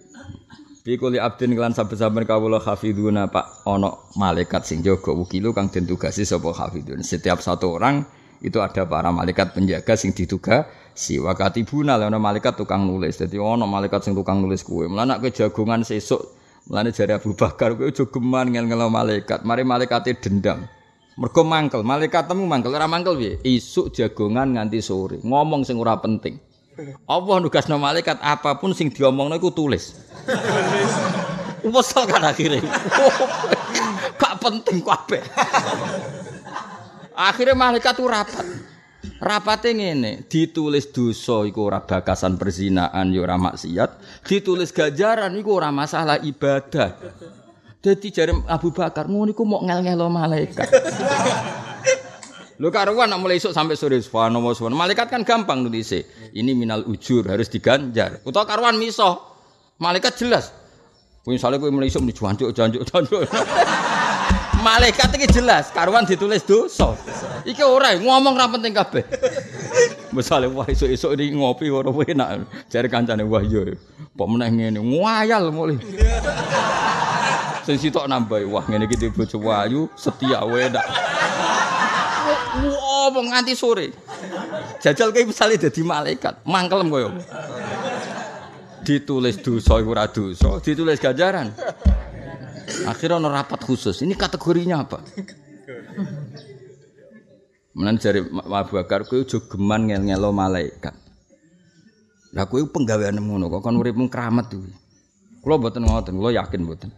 Bikuli abdin kelan saben-saben kawula hafiduna Pak ana malaikat sing jaga wukilu kang den tugasi sapa hafidun. Setiap satu orang itu ada para malaikat penjaga sing ditugasi. Wakatibuna lan ana malaikat tukang nulis. Dadi ana malaikat sing tukang nulis kuwe. Mulane nek kowe jagongan sesuk, mulane jare Abu Bakar kowe aja geman ngel-ngelo malaikat. Mari malaikate dendam. Mergo mangkel, malaikat temu mangkel ora mangkel piye? Isuk jagongan nganti sore. Ngomong sing ora penting. Allah nugasno malaikat apapun sing diomongno iku tulis. Wesel kan akhire. Gak penting kabeh. Akhire malaikat ku rapat. Rapate ngene, ditulis dosa iku ora bakasan perzinaan ya ora maksiat, ditulis ganjaran iku ora masalah ibadah. Dadi jare Abu Bakar ngono iku mok ngel-ngelo malaikat. Lho karuan nak mulai esuk sampai sore subhanallah subhanallah. Malaikat kan gampang nulise. Ini minal ujur harus diganjar. Utawa karuan miso. Malaikat jelas. Kuwi sale kuwi mulai esuk dijanjuk-janjuk-janjuk. Malaikat iki jelas, karuan ditulis dosa. Iki ora ngomong ra penting kabeh. Mesale wah esuk-esuk iki ngopi ora enak. Jare kancane wah yo. Apa meneh ngene ngoyal mulih. Sing sitok nambah wah ngene iki bojo wayu setia wae ndak. Wo wong nganti sore. Jajal kae misale dadi malaikat, mangkelem koyo. Ditulis dosa iku ora dosa, ditulis ganjaran. Akhire ana rapat khusus. Ini kategorinya apa? Menan jare Abu Bakar kowe aja geman ngel-ngelo malaikat. Lah kowe penggaweane ngono kok kon uripmu kramat kuwi. Kula mboten ngoten, kula yakin mboten.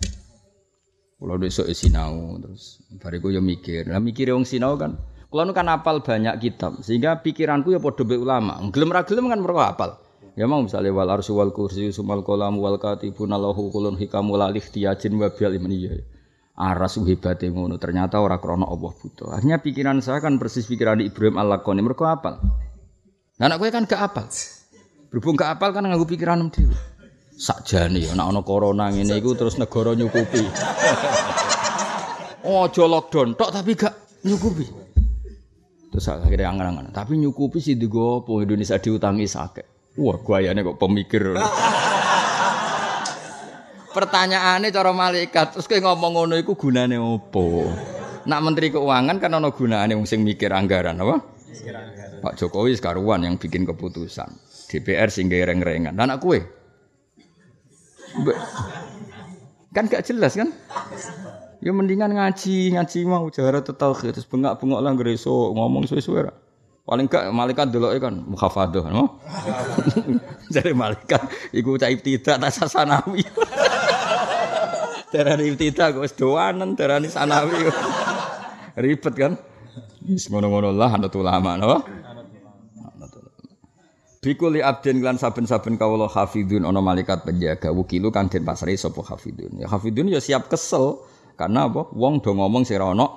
Kula esuk sinau terus bariku yo mikir. Lah mikire wong sinau kan kula nu kan hafal banyak kitab sehingga pikiranku ya padha mbek ulama. Gelem ra gelem kan mergo hafal. Ya mang misale wal arsy wal kursi sumal qalam wal katibun Allahu kulun hikamul ikhtiyajin wa bil imani. Aras hebatnya ngono ternyata ora krana Allah buta. Akhirnya pikiran saya kan persis pikiran Ibrahim Al-Lakoni mergo apal. Lah anak kowe kan gak apal. Berhubung gak apal kan nganggo pikiranmu dhewe. Sakjane ya nek ana corona ngene iku terus negara nyukupi. Ojo lockdown tok tapi gak nyukupi. Terus akhire angan-angan. Tapi nyukupi sing digo opo Indonesia diutangi sakek. Wah, gayane kok pemikir. Pertanyaannya cara malaikat terus kowe ngomong ngono iku gunane opo? Nak menteri keuangan kan ana gunane wong sing mikir anggaran apa? Mikir anggaran. Pak Jokowi sekaruan yang bikin keputusan. D P R sing gereng-rengan. Lah anak kowe? Kan gak jelas kan? Ya mendingan ngaji, ngaji mau Jauharah At-Tauhid terus bengak-bengok lah ngresuk ngomong suwe-suwe ra. Paling gak malaikat deloke kan mukhafadhah, no? Jare malaikat iku cah ibtidak ta sasanawi. Darani ibtidak wis doanen darani sanawi. Ribet kan? Wis ngono-ngono lah anut ulama, napa? Anut ulama. Bikuli abdin lan saben-saben kawula hafidun ana malaikat penjaga wukilu kang den pasrei sapa hafidun. Ya hafidun ya siap kesel karena apa? Wong do ngomong sing ora ana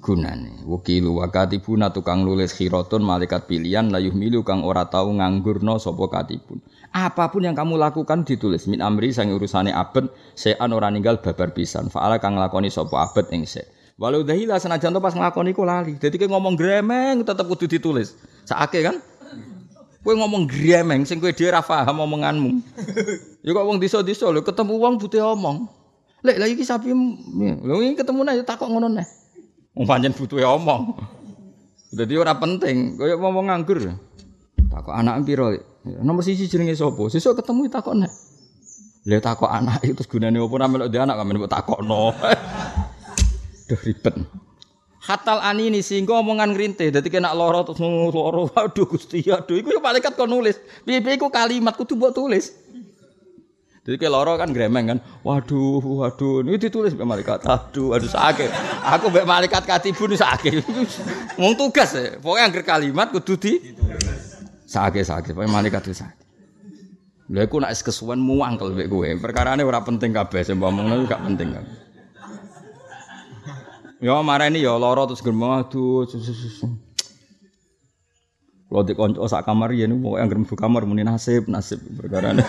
gunane. Wukilu wa katibuna tukang nulis khiratun malaikat pilihan layuh milu kang ora tau nganggurna sapa katibun. Apapun yang kamu lakukan ditulis min amri sang urusane abet sean ora ninggal babar pisan. Faala kang nglakoni sapa abet ing se. Walau dahila senajan to pas nglakoni ku lali. Dadi kowe ngomong gremeng tetep kudu ditulis. Sakake kan? Kowe ngomong gremeng sing kowe dhewe ora paham omonganmu. Ya kok wong desa-desa lho ketemu wong butuh omong. Lek lha iki sapi lho iki ketemune ya takok ngono neh. Wong pancen butuhe omong. Dadi ora penting, koyo ngomong nganggur. Takok anake piro? Nomor siji jenenge sapa? Sesuk ketemu takokne. Lha takok anake terus gunane opo ora melok anak kok men takokno. Duh ribet. Hatal anini singgo omongan ngrintih dadi kena lara terus lara. Waduh Gusti, aduh iku yo malaikat kok nulis. Piye-piye iku kalimat kudu mbok tulis. Jadi kayak loro kan gremeng kan, waduh, waduh, ini ditulis mbak malaikat, aduh, aduh sakit. Aku mbak malaikat katibun sakit, ngomong tugas ya, pokoknya angker kalimat kudu di sakit, sakit, pokoknya malaikat itu sakit. Lalu aku nak kesuwan muang kalau mbak gue, perkara ini ora penting kabeh, mbak ngomongnya juga penting kan. Ya marah ini ya loro terus gremeng, aduh, kalau dikonco sak kamar ya ini pokoknya angker buka kamar, muni nasib, nasib, perkara ini.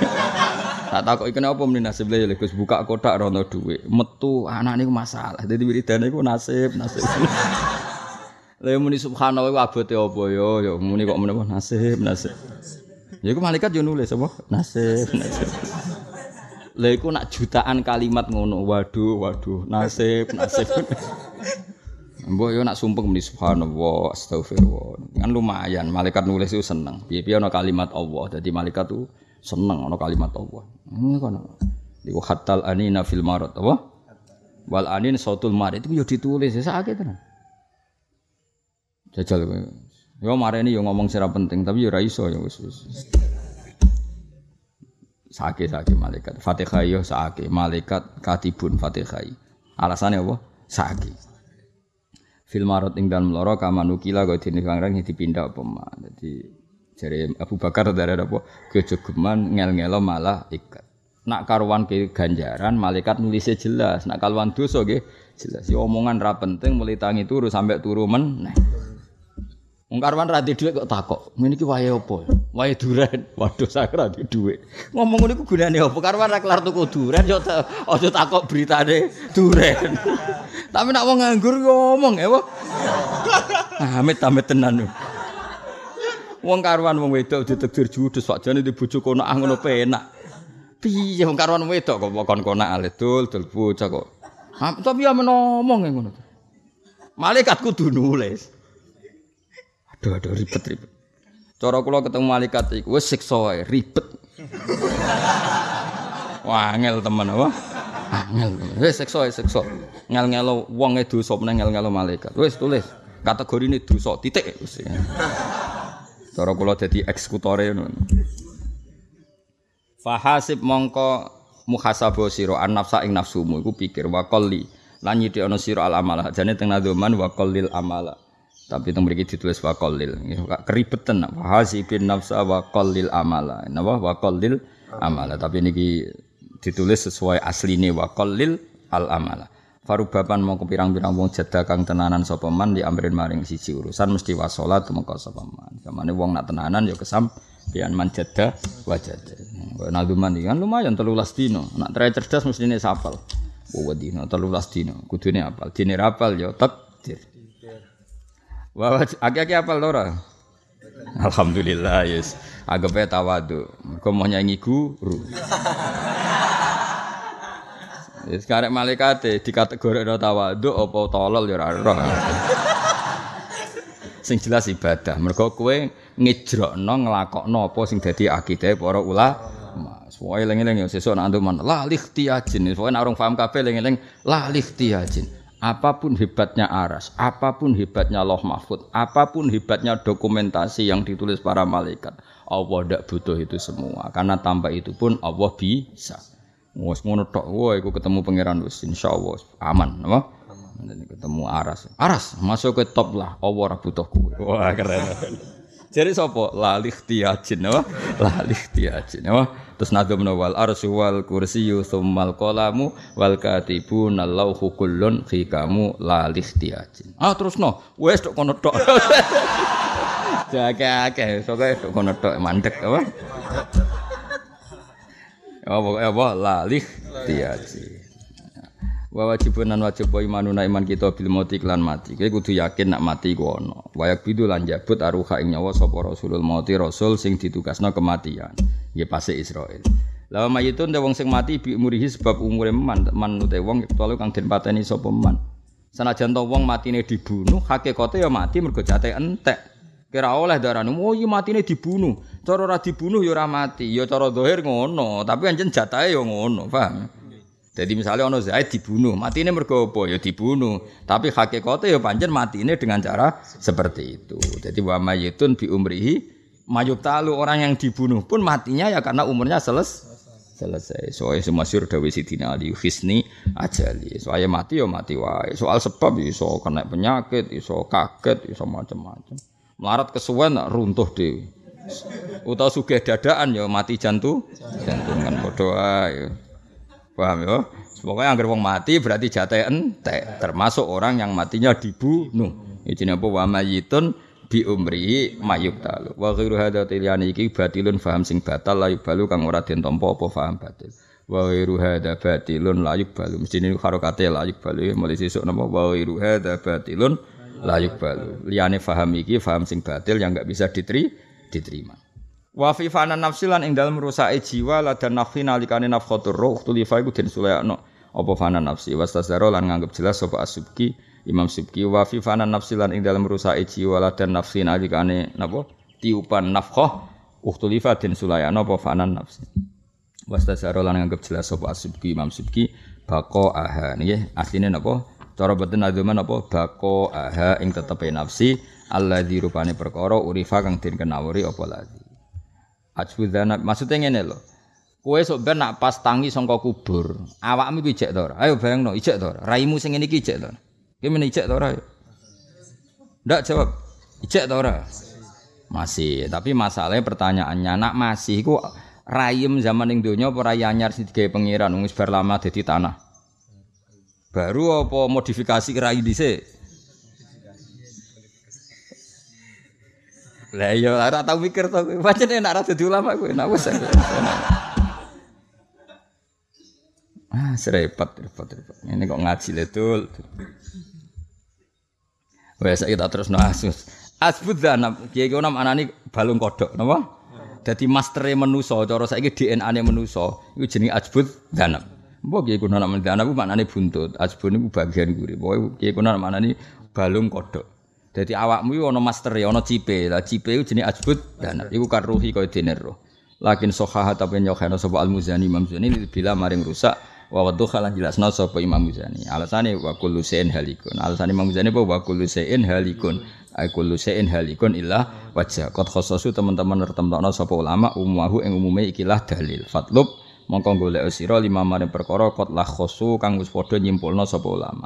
Tak takok iki napa men nasib lha ya Gus buka kotak rono dhuwit metu anane ku masalah dadi wiridane ku nasib nasib. Lha muni subhanallah ku abote apa ya ya muni kok menapa nasib nasib. Ya iku malaikat yo nulis apa nasib nasib. Lha iku nak jutaan kalimat ngono waduh waduh nasib nasib. Mbok yo nak sumpeng muni subhanallah astagfirullah. Kan lumayan malaikat nulis itu seneng. Piye-piye ana kalimat Allah dadi malaikat tuh seneng ana kalimat Allah. Ngono kan. Iku hatal anina fil marad, apa? Wal anin sautul marid itu yo ditulis ya sakake tenan. Jajal kowe. Yo marene yo ngomong sira penting tapi yo ora iso ya wis wis. Sakake-sakake malaikat. Fatihah yo sakake, malaikat katibun Fatihah. Alasane apa? Sakake. Fil marad ing dalem lara kamanukila kok dene kang dipindah apa mah. Dadi dari Abu Bakar dari apa kejogeman ngel-ngelo malah ikat. Nak karuan ke ganjaran malaikat nulisnya jelas. Nak karuan dosa nggih jelas. Si omongan ra penting melitangi turu sampai turu meneh. Wong karuan ra di dhuwit kok takok. Ngene iki wae apa? Wae duren. Waduh sak ra di dhuwit. Ngomong ngene iku gunane apa? Karuan ra kelar tuku duren yo aja takok beritane duren. Tapi nak wong nganggur ngomong ya wah. Amit-amit tenan. Wong karuan wong wedok ditegdir judes sakjane di bojo konak ngono penak. Piye wong karuan wedok kok kon-konak ale dul dul bocah kok. Tapi ya menomong ngono. Malaikat kudu nulis. Aduh aduh ribet-ribet. Cara kula ketemu malaikat iku wis siksa wae ribet. Wah angel temen apa? Angel. Wis siksa siksa. Ngel-ngelo wong e dosa meneng ngel-ngelo malaikat. Wis tulis. kategori ini dosa titik. Cara kula dadi eksekutore ngono. Fahasib mongko muhasabah sira an nafsa ing nafsumu iku pikir waqalli lan nyiti ana sira al amala. Jane teng nadzuman waqallil amala. Tapi teng mriki ditulis waqallil. Keribeten nak fahasibin nafsa waqallil amala. Napa waqallil amala. Tapi niki ditulis sesuai asline waqallil al amala. Farubaban mongko pirang-pirang wong jedha kang tenanan sapa man li amrin maring siji urusan mesti wasolat mongko sapa man. Kamane wong nak tenanan ya kesampeyan man jedha wajada. Nah duman iki kan lumayan telulas dino. Nak trai cerdas mesti nek sapal. Oh dino telulas dino. Kudune apal. Dene rapal ya takdir. Wah, akeh-akeh apal ora? Alhamdulillah yes. Agape tawadu. Mergo mau nyanyi guru. Wis karep malaikate dikategorikno tawadhu apa tolol ya ora roh. Sing jelas ibadah. Mergo kowe ngejrokno nglakokno apa sing dadi akidahe para ulama. Soe eling-eling ya sesuk nek antuman la lihtiyajin. Soe nek urung paham kabeh eling-eling la lihtiyajin. Apapun hebatnya aras, apapun hebatnya Lauh Mahfudz, apapun hebatnya dokumentasi yang ditulis para malaikat, Allah ndak butuh itu semua. Karena tanpa itu pun Allah bisa. Wes ngono tok wae iku ketemu pangeran wis insyaallah aman apa ketemu aras. Aras masuk ke top lah apa ora butuh kowe. Wah keren. Jadi sapa lalih tiajin apa? Lalih tiajin apa? Terus nadumna wal arsy wal kursiyyu tsummal qalamu wal katibuna lauhu kullun fi kamu lalih tiajin. Ah terusno wes tok kono tok. Jake-jake soke tok kono tok mandek apa? Apa apa lalih tiaji. Wa wajibun an wajib wa imanuna iman kita bil mauti lan mati. Kowe kudu yakin nak mati ku ono. Wayak bidu lan jabut aruha ing nyawa sapa rasulul mauti rasul sing ditugasna kematian. Nggih pase Israil. Lawa mayitun te wong sing mati bi umurihi sebab umure man manute wong ketuwalo kang den pateni sapa man. Sanajan to wong matine dibunuh hakikate ya mati mergo jate entek. Kira oleh darane oh iki matine dibunuh. Cara ora dibunuh ya ora mati. Ya cara zahir ngono, tapi anjen jatahe ya ngono, paham? Jadi misalnya ono Zaid dibunuh, matine mergo apa? Ya dibunuh. Tapi hakikate ya pancen matine dengan cara seperti itu. Jadi wa mayitun bi umrihi mayub talu orang yang dibunuh pun matinya ya karena umurnya seles selesai. Soale masyhur dawuh Sidina Ali hisni ajali. Soale mati ya mati wae. Soal sebab iso kena penyakit, iso kaget, iso macam-macam. Melarat kesuwen runtuh dhewe. Utawa sugih dadakan ya mati jantung, jantungan padha ae. Paham ya? Pokoke anggere wong mati berarti jathe entek, termasuk orang yang matinya dibunuh. Iki napa wa mayitun bi umri mayub talu. Wa ghairu hadza tilani iki batilun faham sing batal layub balu kang ora den tampa apa faham batil. Wa ghairu hadza batilun layub balu. Mesti niku harokate layub balu mulai sesuk napa wa ghairu hadza batilun layuk balu. Liane faham iki faham sing batil yang enggak bisa diteri, diterima. Wa fi fana nafsilan ing dalem rusake jiwa la dan nafsi nalikane nafkhatur ruh tulifa iku den sulayakno apa fana nafsi wastasaro lan nganggep jelas sapa asubki Imam Subki wa fi fana nafsilan ing dalem rusake jiwa la dan nafsi nalikane napa tiupan nafkhah ukhtulifa den sulayakno apa fana nafsi wastasaro lan nganggep jelas sapa asubki Imam Subki baqa aha nggih asline napa cara beten aduman apa bako aha ing tetepe nafsi alladzi rupane perkara urifa kang den kenawuri apa lagi ajwudzanat maksude ngene lho kowe sok ben nak pas tangi saka kubur awakmu iki ijek to ayo bayangno ijek to raimu sing ngene iki ijek to iki men ijek to ora ndak jawab ijek to ora masih tapi masalahnya pertanyaannya nak masih iku raim zaman ning donya apa rai anyar sing digawe pangeran wis bar lama dadi tanah baru apa modifikasi rai dhisik? Lah ya ora tau mikir to kowe. Pancen enak ra dadi ulama kowe, enak wis. Ah, serepet, repot, repot. Ini kok ngaji letul. Wes saiki tak terusno asus. Asbudzanab, iki ono anane balung kodhok, napa? Dadi mastere manusa, cara saiki D N A-ne manusa, iku jenenge asbudzanab. Mbok iki kono ana anakku maknane buntut, ajbone iku bagian guri. Pokoke iki kono maknane balung kodhok. Dadi awakmu iki ana mastere, ana cipe. Lah cipe iku jenenge ajbud dan iku karuhi kaya dene roh. Lakin sohaha tapi nyokhana sapa al-Muzani Imam Muzani bila maring rusak Wa wadduha lan jelasna sapa Imam Ghazali. Alasane wa kullu shay'in halikun. Alasane Imam Ghazali apa wa kullu shay'in halikun. Ai kullu shay'in halikun illa wajha. Qad khassasu teman-teman nertemtokna sapa ulama umuhu ing umume ikilah dalil. Fatlub mongko golek sira lima maring perkara qad lakhasu kang wis padha nyimpulna sapa ulama.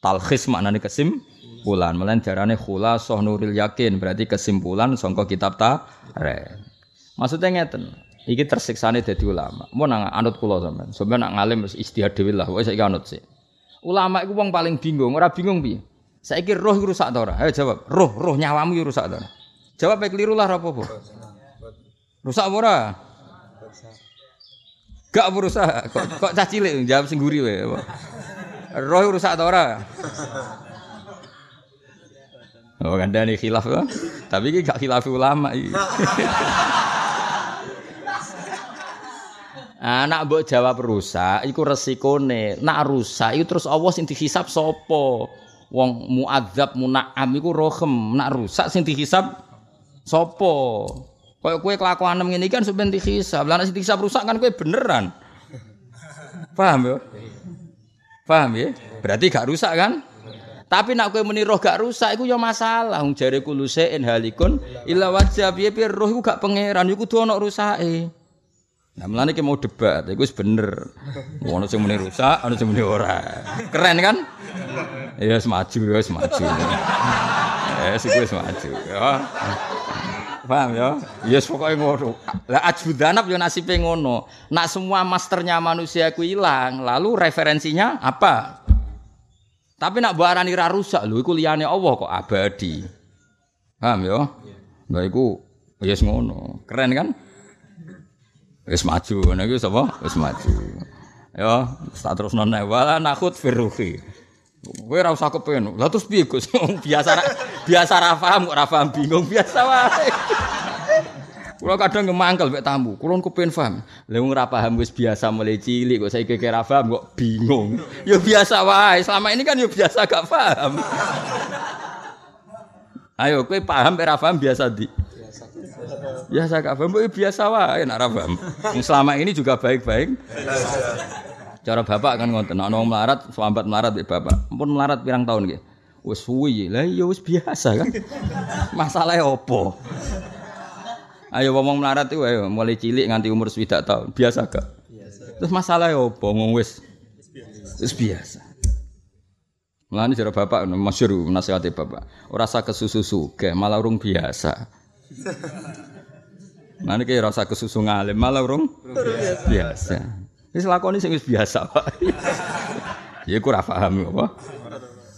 Talkhis maknane kesimpulan, melen jarane khulasah nuril yakin berarti kesimpulan sangka kitab tarikh. Maksudnya ngeten, iki tersiksane dadi ulama. Mun nang anut kula sampean, sampean nak ngalim wis ijtihad dhewe lah, pokoke saiki anut sik. Ulama iku wong paling bingung, ora bingung piye? Saiki roh iku rusak ta ora? Ayo jawab, roh, roh nyawamu iku rusak ta ora? Jawab bae kliru lah apa apa? Rusak apa ora? Gak berusaha, kok, kok cah cilik jawab sing guri wae. Roh rusak ta ora? Oh kandhane khilaf ya. Tapi iki gak khilaf ulama iki. Ah nak mbok jawab rusak iku resikone. Nak rusak iku terus Allah sing dihisab sapa? Wong muadzab muna'am iku rohem. Nak rusak sing dihisab sapa? Kaya kowe kelakuanem ngene iki kan sampe dihisab. Lah nek sing dihisab rusak kan kowe beneran. Paham ya? Paham ya? Berarti gak rusak kan? Tapi nak kowe muni roh gak rusak iku ya masalah. Wong jare kulo se'en halikun illa wajha piye-piye roh iku gak pangeran iku kudu ana rusake. Nah mlane ki mau debat iku wis bener. Ono sing muni rusak, ono sing muni ora. Keren kan? Ya wis maju, wis maju. Ya wis maju. Paham ya? Ya wis pokoke ngono. Lah ajbudanab ya nasibe ngono. Nak semua masternya manusia ku ilang, lalu referensinya apa? Tapi nak barani ra rusak lho iku liyane Allah kok abadi. Paham ya? Lah iku ya wis ngono. Keren kan? Wis maju, nek wis apa? Wis maju. Ya, tak terusno nek wala nakut firuhi. Kowe ora usah kepen. Lah terus piye Gus? Biasa biasa ra paham kok ra paham bingung biasa wae. Kulo kadang ngemangkel mek tamu. Kulo kepen paham. Lah wong ra paham wis biasa mulai cilik kok saiki kira paham kok bingung. Ya biasa wae. Selama ini kan ya biasa gak paham. Ayo kowe paham ora paham biasa di. Biasa gak paham kok biasa wae nek ra paham. Wong selama ini juga baik-baik. Cara bapak kan ngonten, ana wong melarat, sambat melarat mbek bapak. Ampun melarat pirang tahun nggih. Wis suwi. Lah ya wis biasa kan. Masalahe opo? Ayo wong melarat iku ayo mulai cilik nganti umur swidak tahun. Biasa gak? Biasa. Terus masalahe opo? Wong wis wis biasa. Mulane cara bapak masyhur nasihate bapak. Ora usah kesusu-susu, ge malah urung biasa. Mulane ki ora usah kesusu ngalim, malah urung biasa. biasa. Wis lakoni sing wis biasa wae. Ya iku ora paham apa.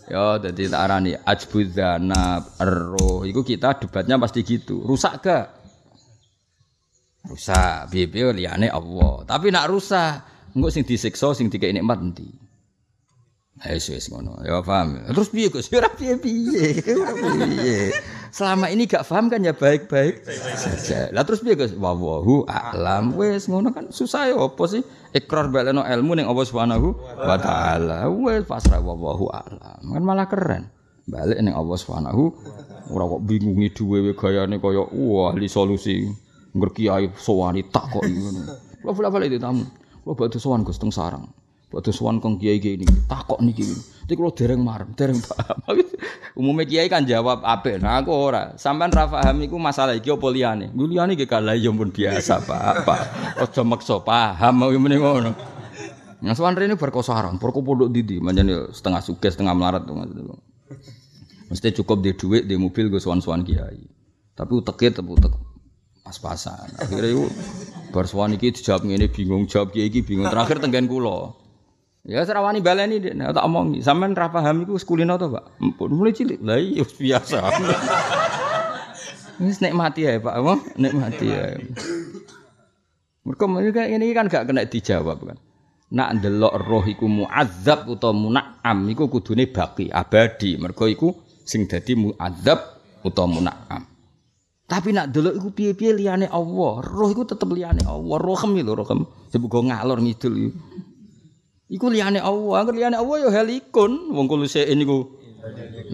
Ya dadi tak arani ajbudzana roh. Iku kita debatnya pasti gitu. Rusak gak? Rusak piye-piye liyane Allah. Tapi nak rusak, engko sing disiksa sing dikek nikmat endi? Ha wis wis ngono. Ya paham. Terus piye Gus? Ora piye-piye. Selama ini gak paham kan ya baik-baik saja. Lah terus piye Gus? Wallahu a'lam. Wis ngono kan susah ya apa sih? Ikrar baleno ilmu ning Allah Subhanahu wa taala. Wes pasrah wallahu a'lam. Kan malah keren. Balik ning Allah Subhanahu ora kok bingungi dhewe gayane kaya wah li solusi. Ngerki ayo sowani tak kok ngono. Lha bola-bola itu tamu. Lha badhe sowan Gus teng sarang. Badhe sowan kang kiai iki tak kok niki. Nek kula dereng marem, dereng paham. Umume kiai kan jawab apik. Nah aku ora. Sampeyan ra paham iku masalah iki opo liyane? Liyane iki kalah ya ampun biasa, Pak. Pak. Aja maksa paham yo meneh ngono. Nang sowan rene berkoso arang, perku pondok didi, menjen setengah sugih, setengah melarat to. Mesti cukup di dhuwit, di mobil go sowan-sowan kiai. Tapi uteke teputek pas-pasan. Akhire yo bar sowan iki dijawab ngene bingung, jawab kiai iki bingung. Terakhir tenggen kula. Ya serawani baleni nek nah, tak omongi. Sampeyan ra paham iku wis kulino to, Pak? Mulai cilik. Lah iya biasa. Wis nikmati ae, Pak. Wah, nikmati ae. Mergo ngene iki kan gak kena dijawab kan. Nak ndelok roh iku muazzab utawa muna'am iku kudune baqi, abadi. Mergo iku sing dadi muazzab utawa muna'am. Tapi nak ndelok iku piye-piye liyane Allah. Roh iku tetep liyane Allah. Rohem lho, rohem. Semoga ngalor ngidul iku. Iku liyane Allah, liyane Allah ya halikun wong kulo sik niku.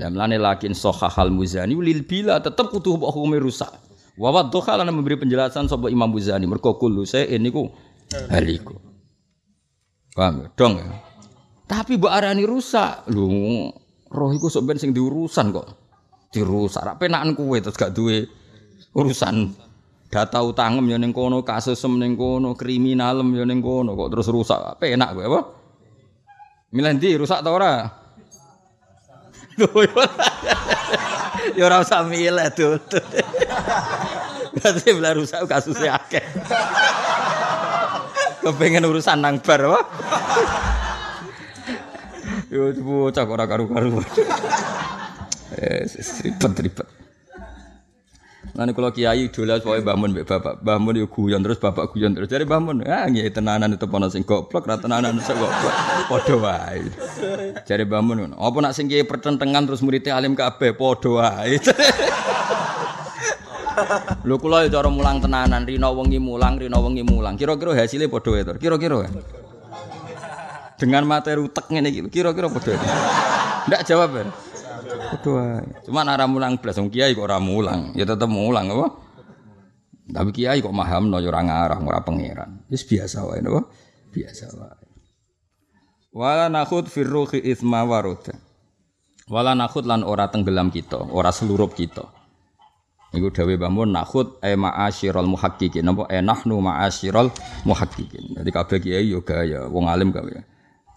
Lah mlane lakin sahahal muzani lil bila tetep kudu hukume rusak. Wa wadduha lan memberi penjelasan sapa Imam Muzani mergo kulo sik niku halikun. Paham dong. Ya? Tapi mbok arani rusak. Lho, roh iku sok ben sing diurusan kok. Dirusak. Rak penakan kowe terus gak duwe urusan. Data utangem ya ning kono, kasusem ning kono, kriminalem ya ning kono kok terus rusak. Penak kowe apa? Milih ndi rusak ta ora? Lho ya ora usah milih to. Berarti belah rusak kasusnya akeh. Kepengen urusan nang bar apa? Yo bocah ora karu-karu. Eh ribet-ribet. Lan kula kiai dolas pokoke Mbah Mun mbek bapak. Mbah Mun yo guyon terus bapak guyon terus. Dari Mbah Mun, ah nggih tenanan tetep ana sing goblok, ra tenanan sing goblok. Padha wae. Jare Mbah Mun, apa nak sing kiai pertentangan terus muridé alim kabeh padha wae. Lho kula yo cara mulang tenanan, rino wengi mulang, rino wengi mulang. Kira-kira hasilnya padha wae to. Kira-kira wae. Dengan materi utek ngene iki kira-kira padha. Ndak jawab ben. Padha. Cuman ora mulang blas wong kiai kok ora mulang. Ya tetep mulang apa? Tapi kiai kok mahamno ya ora ngarah ora pangeran. Wis biasa wae napa? Biasa wae. Wala nakhud firruhi itsma warud. Wala nakhud lan ora tenggelam kita, ora selurup kita. Iku dawuh Mbahmun nakhud e ma'asyiral muhaqqiqin napa e nahnu ma'asyiral muhaqqiqin. Dadi kabeh kiai yo gaya wong alim kabeh.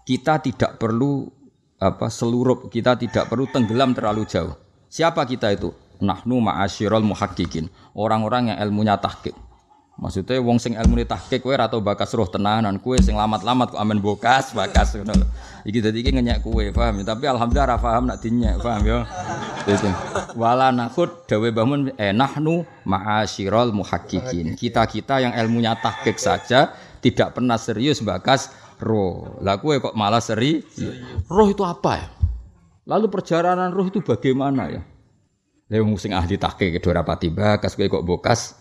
Kita tidak perlu apa seluruh kita tidak perlu tenggelam terlalu jauh. Siapa kita itu? Nahnu ma'asyiral muhaqqiqin. Orang-orang yang ilmunya tahqiq. Maksudnya wong sing ilmune tahqiq kowe ora tau bakas roh tenanan, kowe sing lamat-lamat kok amen bokas, bakas ngono lho. Iki dadi iki ngenyek kowe, paham ya? Tapi alhamdulillah ra paham nak dinyek, paham ya? Gitu. Wala nakhud dawe Mbah Mun eh nahnu ma'asyiral muhaqqiqin. Kita-kita yang ilmunya tahqiq saja tidak pernah serius bakas roh. Lah kowe kok malah seri? Roh itu apa ya? Lalu perjalanan roh itu bagaimana ya? Lah wong sing ahli tahqiq ora pati bakas kowe kok bokas.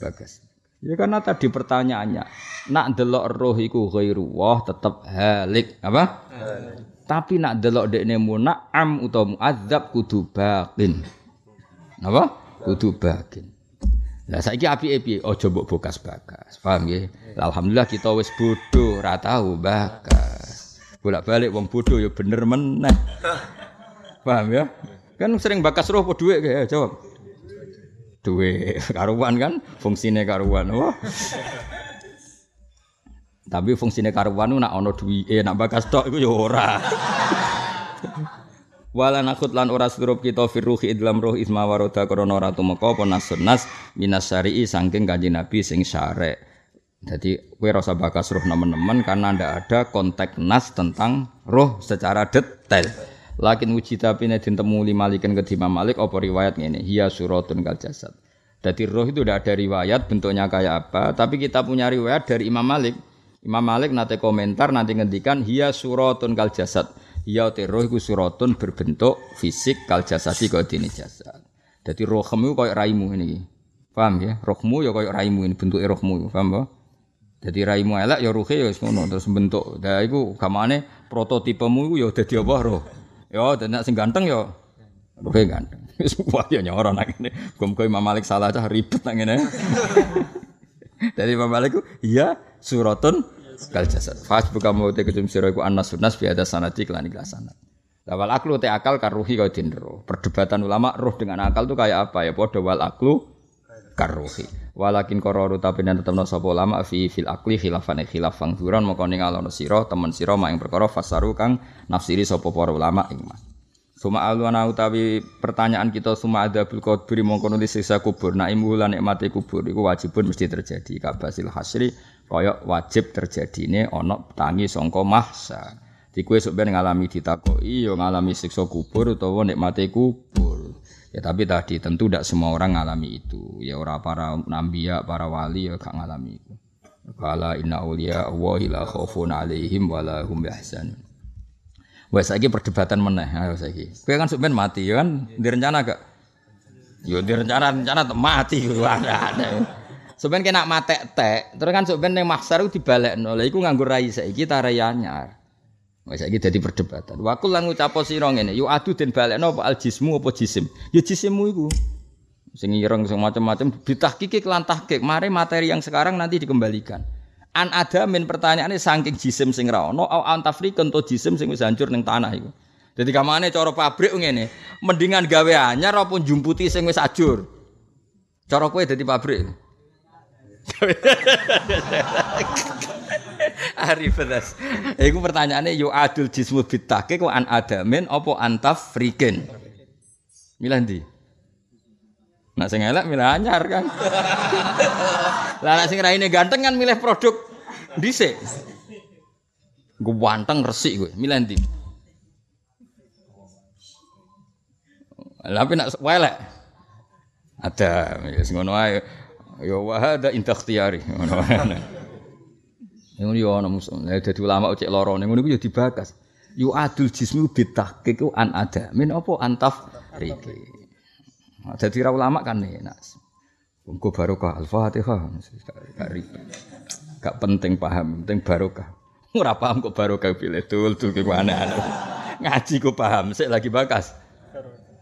Bakas. Ya karena tadi pertanyaannya, nak delok roh iku ghairullah tetap halik, apa? Halik. Tapi nak delok dekne muna'am utawa mu'adzab kudu baqin. Apa? Kudu baqin. Lah saiki apike piye? Aja mbok bokas-bakas. Paham nggih? Alhamdulillah kita wis bodho, ora tahu bakas. Bolak-balik wong bodho ya bener meneh. Paham ya? Kan sering bakas roh po dhuwit ya, jawab. Dhuwit karuan kan, fungsine karuan. Wah. Tapi fungsine karuan nak ana duwike, nak bakas tok iku ya ora. Wala nakut lan ora sirup kita firuhi idlam ruh isma waroda krana ora tumeka apa nasunnas minasari saking Kanjeng Nabi sing syarek. Dadi kowe ora usah bakas ruh nemen-nemen karena ndak ada konteks nas tentang ruh secara detail. Lakin wujita pine ditemu limalikan ke Imam Malik apa riwayat ngene hiya suratun kal jasad. Dadi ruh itu ndak ada riwayat bentuknya kayak apa, tapi kita punya riwayat dari Imam Malik. Imam Malik nate komentar nanti ngendikan hiya suratun kal jasad. Ya roh iku suratun berbentuk fisik kal jasadi kaya dene jasad. Dadi rohmu kaya raimu ngene iki. Paham ya? Rohmu ya kaya raimu ini bentuke rohmu, paham apa? Dadi raimu elek ya ruhe ya wis ngono terus bentuk. Lah iku gamane prototipemu iku ya dadi apa roh. Ya nek sing ganteng ya ruhe ganteng. Wis wae ya ora nang ngene. Muga-muga Imam Malik salah cah ribet nang ngene. Dadi Imam Malik ku ya suratun kal jasad. Fas buka mau te ketum sira iku annas sunnas bi ada sanati lan ikhlasan. Lawal aklu te akal karuhi ka dinro. Perdebatan ulama roh dengan akal itu kayak apa ya? Padha wal aklu karuhi. Walakin qararu tabinan tetepna sapa ulama fi fil akli khilafan khilafan duran moko ning alono sira temen sira mak ing perkara fasaru kang nafsiri sapa para ulama ing mas. Suma alwana utawi pertanyaan kita suma adabul qabri mongko nulis siksa kubur naimu lan nikmate kubur iku wajibun mesti terjadi kabasil hasri kaya wajib terjadine ana tangi sangka mahsa. Di kowe sok ben ngalami ditakoki ya ngalami siksa kubur utawa nikmate kubur. Ya tapi tadi tentu ndak semua orang ngalami itu. Ya ora para nabiya, para wali ya gak ngalami itu. Qala inna awliya Allahi la khaufun 'alaihim wa la hum yahzanun. Wes saiki perdebatan meneh ayo saiki. Kowe kan sampean mati ya kan direncana gak? Yo direncana-rencana mati yo aneh. Sampean kena matek-tek, terus kan sampean ning mahsyar ku dibalekno. Lah iku nganggo rai saiki tarai anyar. Wes saiki dadi perdebatan. Wa kul lan ngucapo sira ngene, yo adu den balekno apa aljismu apa jisim. Ya jisimmu iku. Sing ireng sing macam-macam ditahqiq lan tahqiq, mari materi yang sekarang nanti dikembalikan. An ada min pertanyaane saking jisim sing ra ana au antafriqun to jisim sing wis hancur ning tanah iku. Dadi kamane cara pabrik ngene, mendingan gawe anyar apa njumputi sing wis ajur. Cara kowe dadi pabrik. Arifadas. Iku pertanyaane yo adul jismu bitake kok an adamin apa antafriqin. Milah ndi? Nak sing elek milih anyar kan. Lah nek sing raine ganteng kan milih produk dhisik. Engko wanteng resik kowe, milih ndi? Lah ben nak elek. Ada sing ngono ae yo wa hada inta ikhtiyari. Ngono. Ngono yo ana musuh. Lah dadi ulama cek loro ning ngono ku yo dibakas. Yu adul jismu bitahqiq an ada. Min apa antaf riki. Ada tira ulama kan nih, nas. Engko barokah al-Fatihah, gak ribet, gak penting paham, penting barokah. Ora paham kok barokah pilih tul tul gimana? Ngaji kok paham, sik lagi bakas.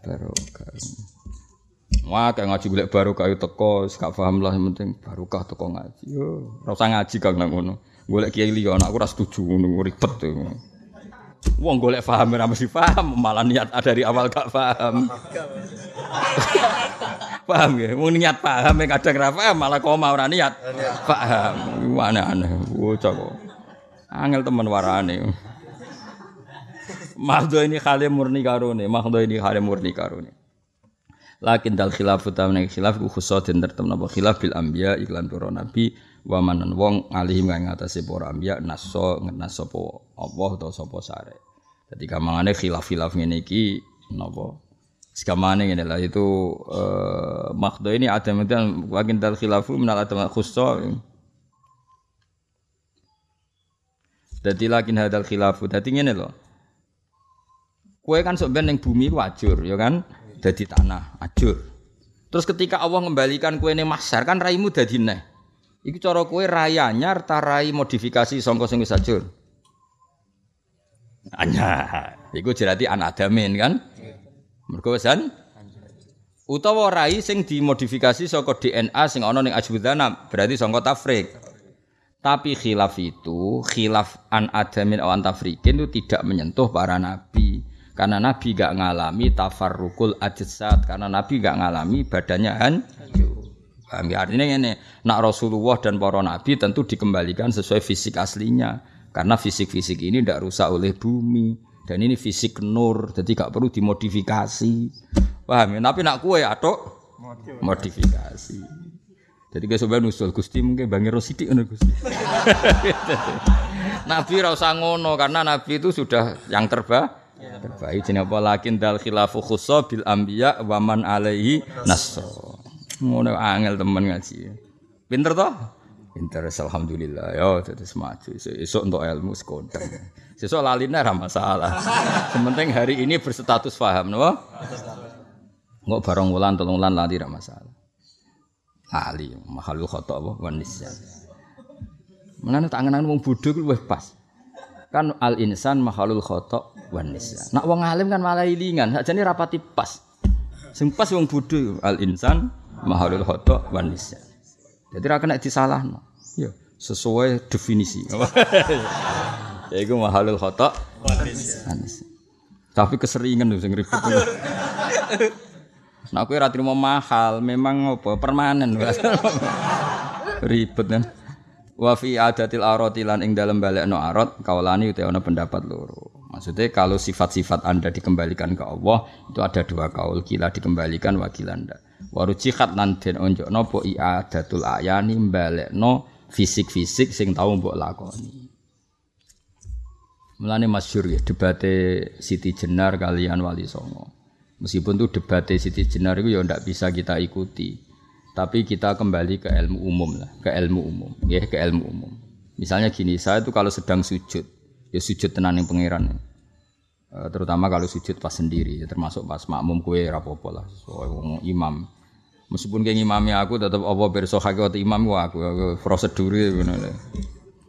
Barokah. Wah, kayak ngaji golek barokah teko, gak paham lah yang penting barokah teko ngaji. Yo, ora usah ngaji kang nang ngono. Golek kiai liya anakku ora setuju ngono ribet. Wong golek paham ora mesti paham, malah niat dari awal gak paham. Paham ya, wong niat paham ya kadang ra paham malah koma ora niat. Paham, aneh-aneh bocah kok. Angel temen warane. Mahdo ini khali murni karone, mahdo ini khali murni karone. Lakin dal khilafu tamna khilaf khusus den tertemna khilaf bil anbiya iklan para nabi wa manan wong alih ing atase para anbiya naso ngenas sapa Allah utawa sapa sare. Dadi kamangane khilaf-khilaf ngene iki napa? Sekamane ngene lha itu eh makdo ini ada meten wakin dal khilafu min al atama khusus. Dadi lakin hadal khilafu dadi ngene lho. Kowe kan sok ben ning bumi ku ajur ya kan? Dadi tanah ajur. Terus ketika Allah ngembalikan kowe ning mahsyar kan raimu dadi neh. Iki cara kowe raya anyar ta rai modifikasi sangka sing wis ajur. Anyar. Iku jerati an adamin kan? Mergo wesan utawa rai sing dimodifikasi saka D N A sing ana ning ajwudana berarti sangka tafrik. Tapi khilaf itu, khilaf an adamin awan tafrikin itu tidak menyentuh para nabi. Karena Nabi gak ngalami tafarrukul ajsad, karena Nabi gak ngalami badannya hancur. Artinya ini, nak Rasulullah dan para Nabi tentu dikembalikan sesuai fisik aslinya, karena fisik-fisik ini tidak rusak oleh bumi dan ini fisik nur, jadi gak perlu dimodifikasi. Paham ya? Tapi nak kue atau modifikasi. Jadi guys coba nusul Gusti mungkin bangir Rosidik ono Gusti. Nabi ra usah ngono karena Nabi itu sudah yang terbaik. Terbaik jeneng apa lakin dal khilafu khusus bil anbiya wa man alaihi nasr. Ngono angel temen ngaji. Pinter toh? Pinter alhamdulillah. Yo terus maju esuk entuk ilmu sekoten. Sesuk laline ora masalah. Sementing hari ini berstatus paham napa? Engko barang wulan telung wulan lali ora masalah. Lali mahalul khata apa wanisya. Menane tak ngenang wong bodho ku wis pas. Kan al insan mahalul khata wanisya. Nak wong alim kan malah ilingan, sakjane rapati pas. Sing pas wong bodho al insan mahalul khata wanisya. Dadi ra kena disalahno. Ya, sesuai definisi. Ya iku mahalul khata wanisya. Tapi keseringan sing ribet. Nak kowe ra trimo mahal, memang apa permanen. Ribet kan. Wa fi adatil arati lan ing dalem balekno arat kaulani utawa ana pendapat loro. Maksudnya kalau sifat-sifat Anda dikembalikan ke Allah itu ada dua kaul, kila dikembalikan wa kila ndak. Wa rujihat lan den onjokno apa i'adatul ayani balekno fisik-fisik sing tau mbok lakoni. Mulane masyhur ya debate Siti Jenar kalian Wali Songo. Meskipun itu debate Siti Jenar itu ya ndak bisa kita ikuti. Tapi kita kembali ke ilmu umum lah, ke ilmu umum, ya ke ilmu umum. Misalnya gini, saya itu kalau sedang sujud, ya sujud tenan ning pangeran. E, terutama kalau sujud pas sendiri, ya, termasuk pas makmum kue rapopo lah, soal imam. Meskipun kayak ngimami aku tetap apa pirsa hakikate imam ku aku, prosedure ngono lho.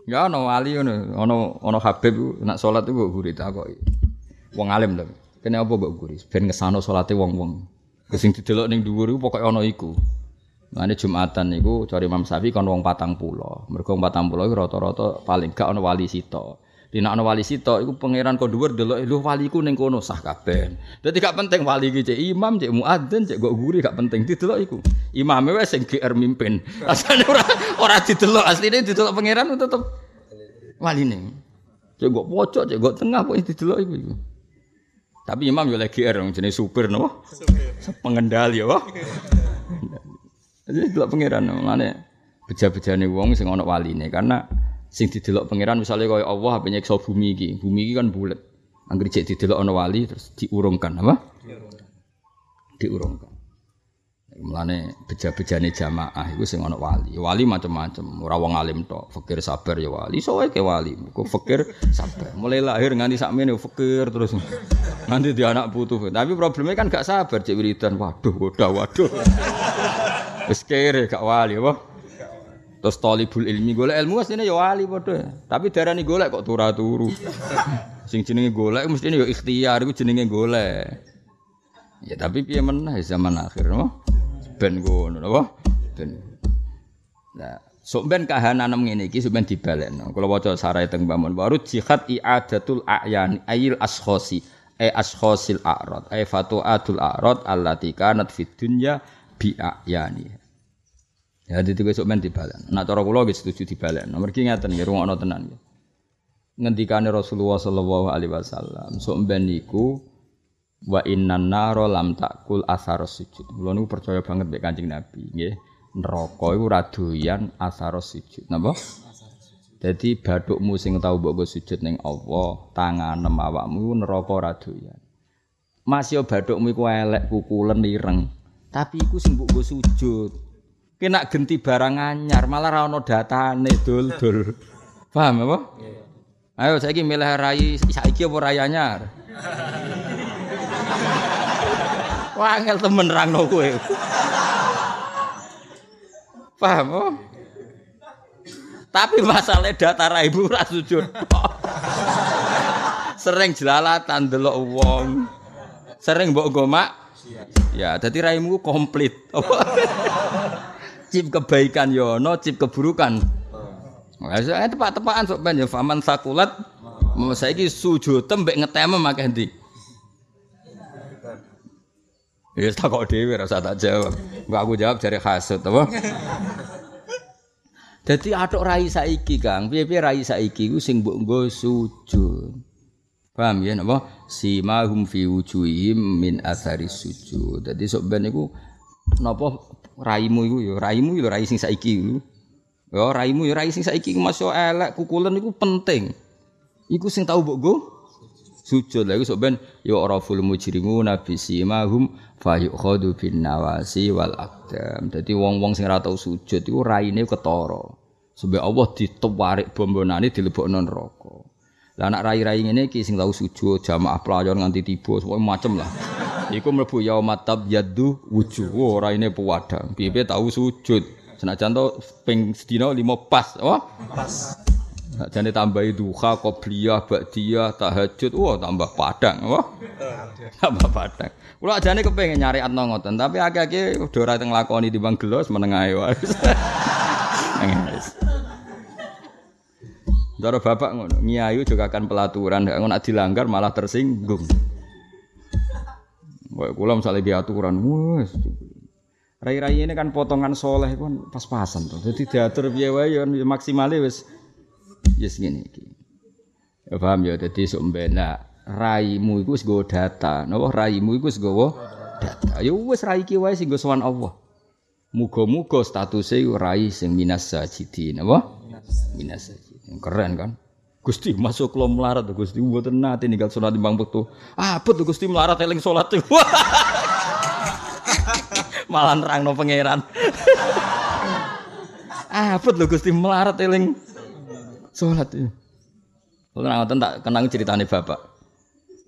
Ya ono wali ngono, ono ono habib nak salat ku mbok guri tak kok. Wong alim lho. Kene apa mbok guri ben ngesano salate wong-wong. Sing didelok ning dhuwur ku pokoke ono iku. Mane Jumatan niku cari Imam Syafi'i kon wong patang pulau. Mergo patang pulau rata-rata paling gak ana wali sito. Nek ana wali sito iku pangeran kok dhuwur delok lho waliku ning kono sah kabeh. Dadi gak penting wali iki cek imam, cek muadzin, cek gok guri gak penting didelok iku. Imame wae sing G R mimpin. Asline ora ora didelok, asline didelok pangeran tetep waline. Cek gok pojok, cek gok tengah pokoke didelok iku iku. Tapi imam yo lek G R jenenge supir no. Pengendali yo. Jadi delok pangeran mlane beja-bejane wong sing ana waline karena sing didelok pangeran misale kaya Allah ape nyiksa bumi iki. Bumi iki kan bulet. Anggere jek didelok ana wali terus diurungkan apa? Diurungkan. Mlane beja-bejane jamaah iku sing ana wali. Wali macam-macam, ora wong alim tok. Fikir sabar ya wali, iso wae ke wali. Kok fikir sabar. Mulai lahir nganti sakmene fikir terus nganti di anak putu. Tapi problemnya kan gak sabar jek wiridan. Waduh, waduh, waduh. Wis kere gak wali apa? Terus thalibul ilmi golek ilmu asline ya wali padha. Tapi darani golek kok ora turu. Sing jenenge golek mesti ya ikhtiar iku jenenge golek. Ya tapi piye meneh zaman akhir no? Ben ngono apa? Ben. Nah, sok ben kahanan ngene iki sok ben dibalekno. Kula waca sarae teng Mbah Mun Warud jihad i'adatul a'yan ayil ashkhasi ay ashkhasil a'rad ay fatu'atul a'rad allati kanat fid dunya bi'ayani. Ya dadi besok men dibalen. Nah cara kula nggih setuju dibalen. Nomor ki ngaten nggih rungokno tenan nggih. Ngendikane Rasulullah sallallahu alaihi wasallam, sok ben niku wa innan naro lam takul asar sujud. Kula niku percaya banget mek Kanjeng Nabi nggih. Neraka iku ora doyan asar sujud. Napa? Dadi bathukmu sing tau mbok sujud ning Allah, tanganem awakmu neraka ora doyan. Mas yo bathukmu iku elek kukulen ireng. Tapi iku sing mbok sujud. Ki nak genti barang anyar malah ra ono datane dul-dul. Paham apa? Yeah. Ayo saiki milih rai saiki apa rai anyar. Wah, angel temen rangno kowe. Paham apa? Tapi masalah data raimu ra sujud. Sering jelalatan delok wong. Sering mbok gomak. Ya, dadi raimu komplit. Cip kebaikan yo ono, cip keburukan. Lah saya tepak-tepakan sok ben yo faman sakulat. Mun saiki sujud tembek ngetem makke ndi. Wis tak kok dhewe ora usah tak jawab. Engko aku jawab jare hasud apa. Dadi atok rai saiki, Kang. Piye-piye rai saiki ku sing mbok nggo sujud. Paham ya napa? Simahum fi wujuhihim min athari sujud. Dadi sok ben iku napa raimu iku ya, raimu ya rai sing saiki iku. Ya raimu ya rai sing saiki iku masya elek kukulen iku penting. Iku sing tau mbok go sujud. Lah iku sok ben ya araful mujrimu nabi simahum fa yukhadu bin nawasi wal aqdam. Dadi wong-wong sing ora tau sujud iku raine ketara. Sebab Allah ditewarik bombonane dilebokno neraka. Lah anak rai-rai ngene iki sing tau sujud jamaah pelayon nganti tiba semua macem lah. Iku mlebu yaumat tabyaddu wujuh. Ora ini pewadang. Piye tau sujud. Senajan to ping sedina lima pas, oh? Pas. Sakjane tambahi duha, qobliyah, ba'diyah, tahajud, wah tambah padang, oh? Tambah padang. Kulo ajane kepengin nyariat nang ngoten, tapi akeh-akeh udah ora nglakoni timbang gelos meneng ae wae. Dara bapak ngono, nyayu juga akan pelaturan, gak ngono dilanggar malah tersinggung. Wae kula misale diaturan, wes. Rai-rai ini kan potongan soleh kan pas-pasan to. Dadi diatur piye wae ya maksimale wis wis ngene iki. Ya paham ya, dadi sok mbena raimu iku wis nggo data. Napa raimu iku wis nggo data. Ya wis rai iki wae sing nggo sowan Allah. Muga-muga statuse rai sing minas sajidin, napa? Minas sajidin. Keren kan? Gusti masuk lo melarat, Gusti mboten nate ninggal salat timbang wektu. Abot ah, Gusti melarat eling salat. Malah nerangno pangeran. Abot ah, lho Gusti melarat eling salat. Lha ngoten tak kenang critane bapak.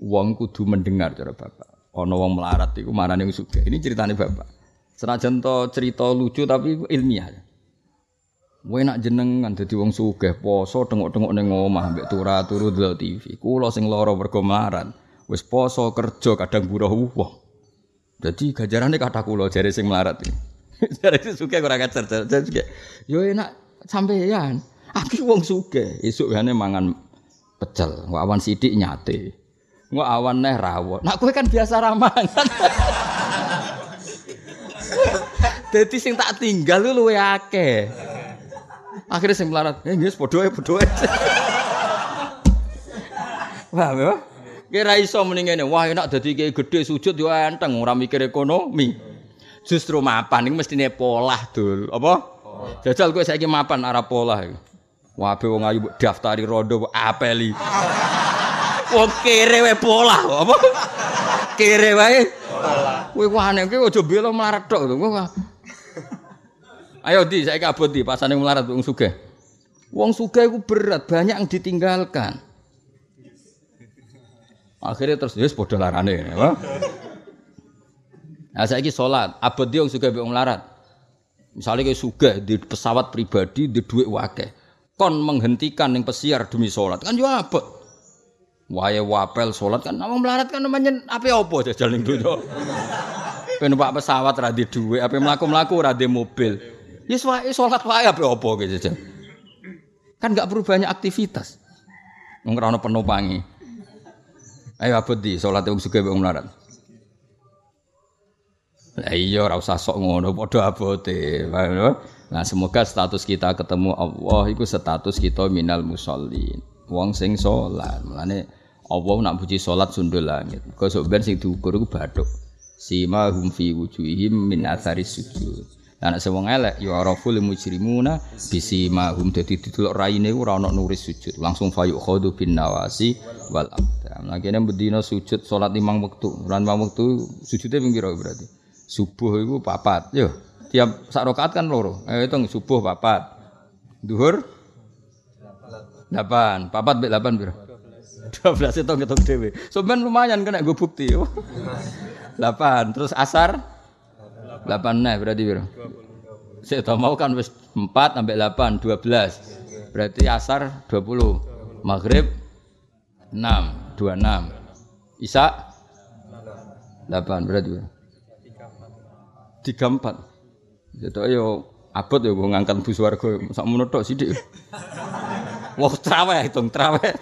Wong kudu mendengar cara bapak. Ana wong melarat iku marane wis sugih. Ini critane bapak. Senajan to cerita lucu tapi ilmiah. Wae nak jenengan dadi wong sugih poso tengok-tengok ning omah mbek turu turu delok T V. Kula sing lara mergo melarat. Wis poso kerja kadang buruh wong. Dadi ganjarane kathah kula jare sing melarat iki. Jadi suka kurang ajar. Jadi suka. Yo enak sampeyan. Aku wong suka. Esok hanya mangan pecel. Wah awan sidik nyate. Wah awan neh rawon. Nak kue kan biasa ramangan. Jadi sing tak tinggal lu luwe akeh. Akhirnya sing melarat. Eh guys bodoh ya bodoh. Wah memang. Kira iso mendingan. Wah enak jadi kayak gede sujud yo enteng. Ora mikir ekonomi. Justru mapan ini mesti nih pola dul. Apa? Jajal gue saiki mapan arah pola. Wah be wong ayu daftari rondo apeli. Wong kere we pola. Apa? Kere wae. Kowe wahane iki aja bela mlarat tok lho. Ayo di saiki abot di pasane mlarat wong sugih. Wong sugih iku berat, banyak yang ditinggalkan. Akhirnya terus wis padha larane. Nah saiki salat, abot di wong sugih mbek wong mlarat. Misale kowe sugih di pesawat pribadi, di dhuwit akeh. Kon menghentikan ning pesiar demi salat. Kan yo abot. Wae wapel salat kan wong melarat kan menyen ape apa jajal ning donya. Pe numpak pesawat ra di dhuwit, ape mlaku-mlaku ra di mobil. Wis wae salat wae ape apa ki jajal. Kan enggak perlu banyak aktivitas. Wong ora ono penumpangi. Ayo abot di salate wong sugih wong melarat. Lah iya ora usah sok ngono padha abote. Nah semoga status kita ketemu Allah iku status kita minal musallin. Wong sing salat. Mulane Allah nak puji solat sundul langit. Kau sebenarnya sing diukur itu baduk. Sima humfi wujuhim min atharis sujud. Anak semua elek. Yu'araful mujrimuna bisima hum. Jadi ditulak raine urana nuris sujud. Langsung fayukhadu bin nawasi wal abdam. Lagi nih bedina sujud solat limang waktu. Ran limang waktu sujudnya pinggirau berarti. Subuh itu papat. Yo tiap sak rakaat kan loro. Eh itu subuh papat. Duhur delapan. Papat be delapan biro. dua belas itu ngetok dhewe. Sampeyan lumayan kena nggo bukti. delapan terus asar delapan nah berarti piro? dua puluh. Sik to mau kan wis empat sampai delapan dua belas. Berarti asar dua puluh. Maghrib enam dua puluh enam. Isya delapan berarti piro? tiga puluh empat. Gitu yo abot yo nggo ngangkat bus warga sak menut tok sithik. Wah traweh hitung traweh.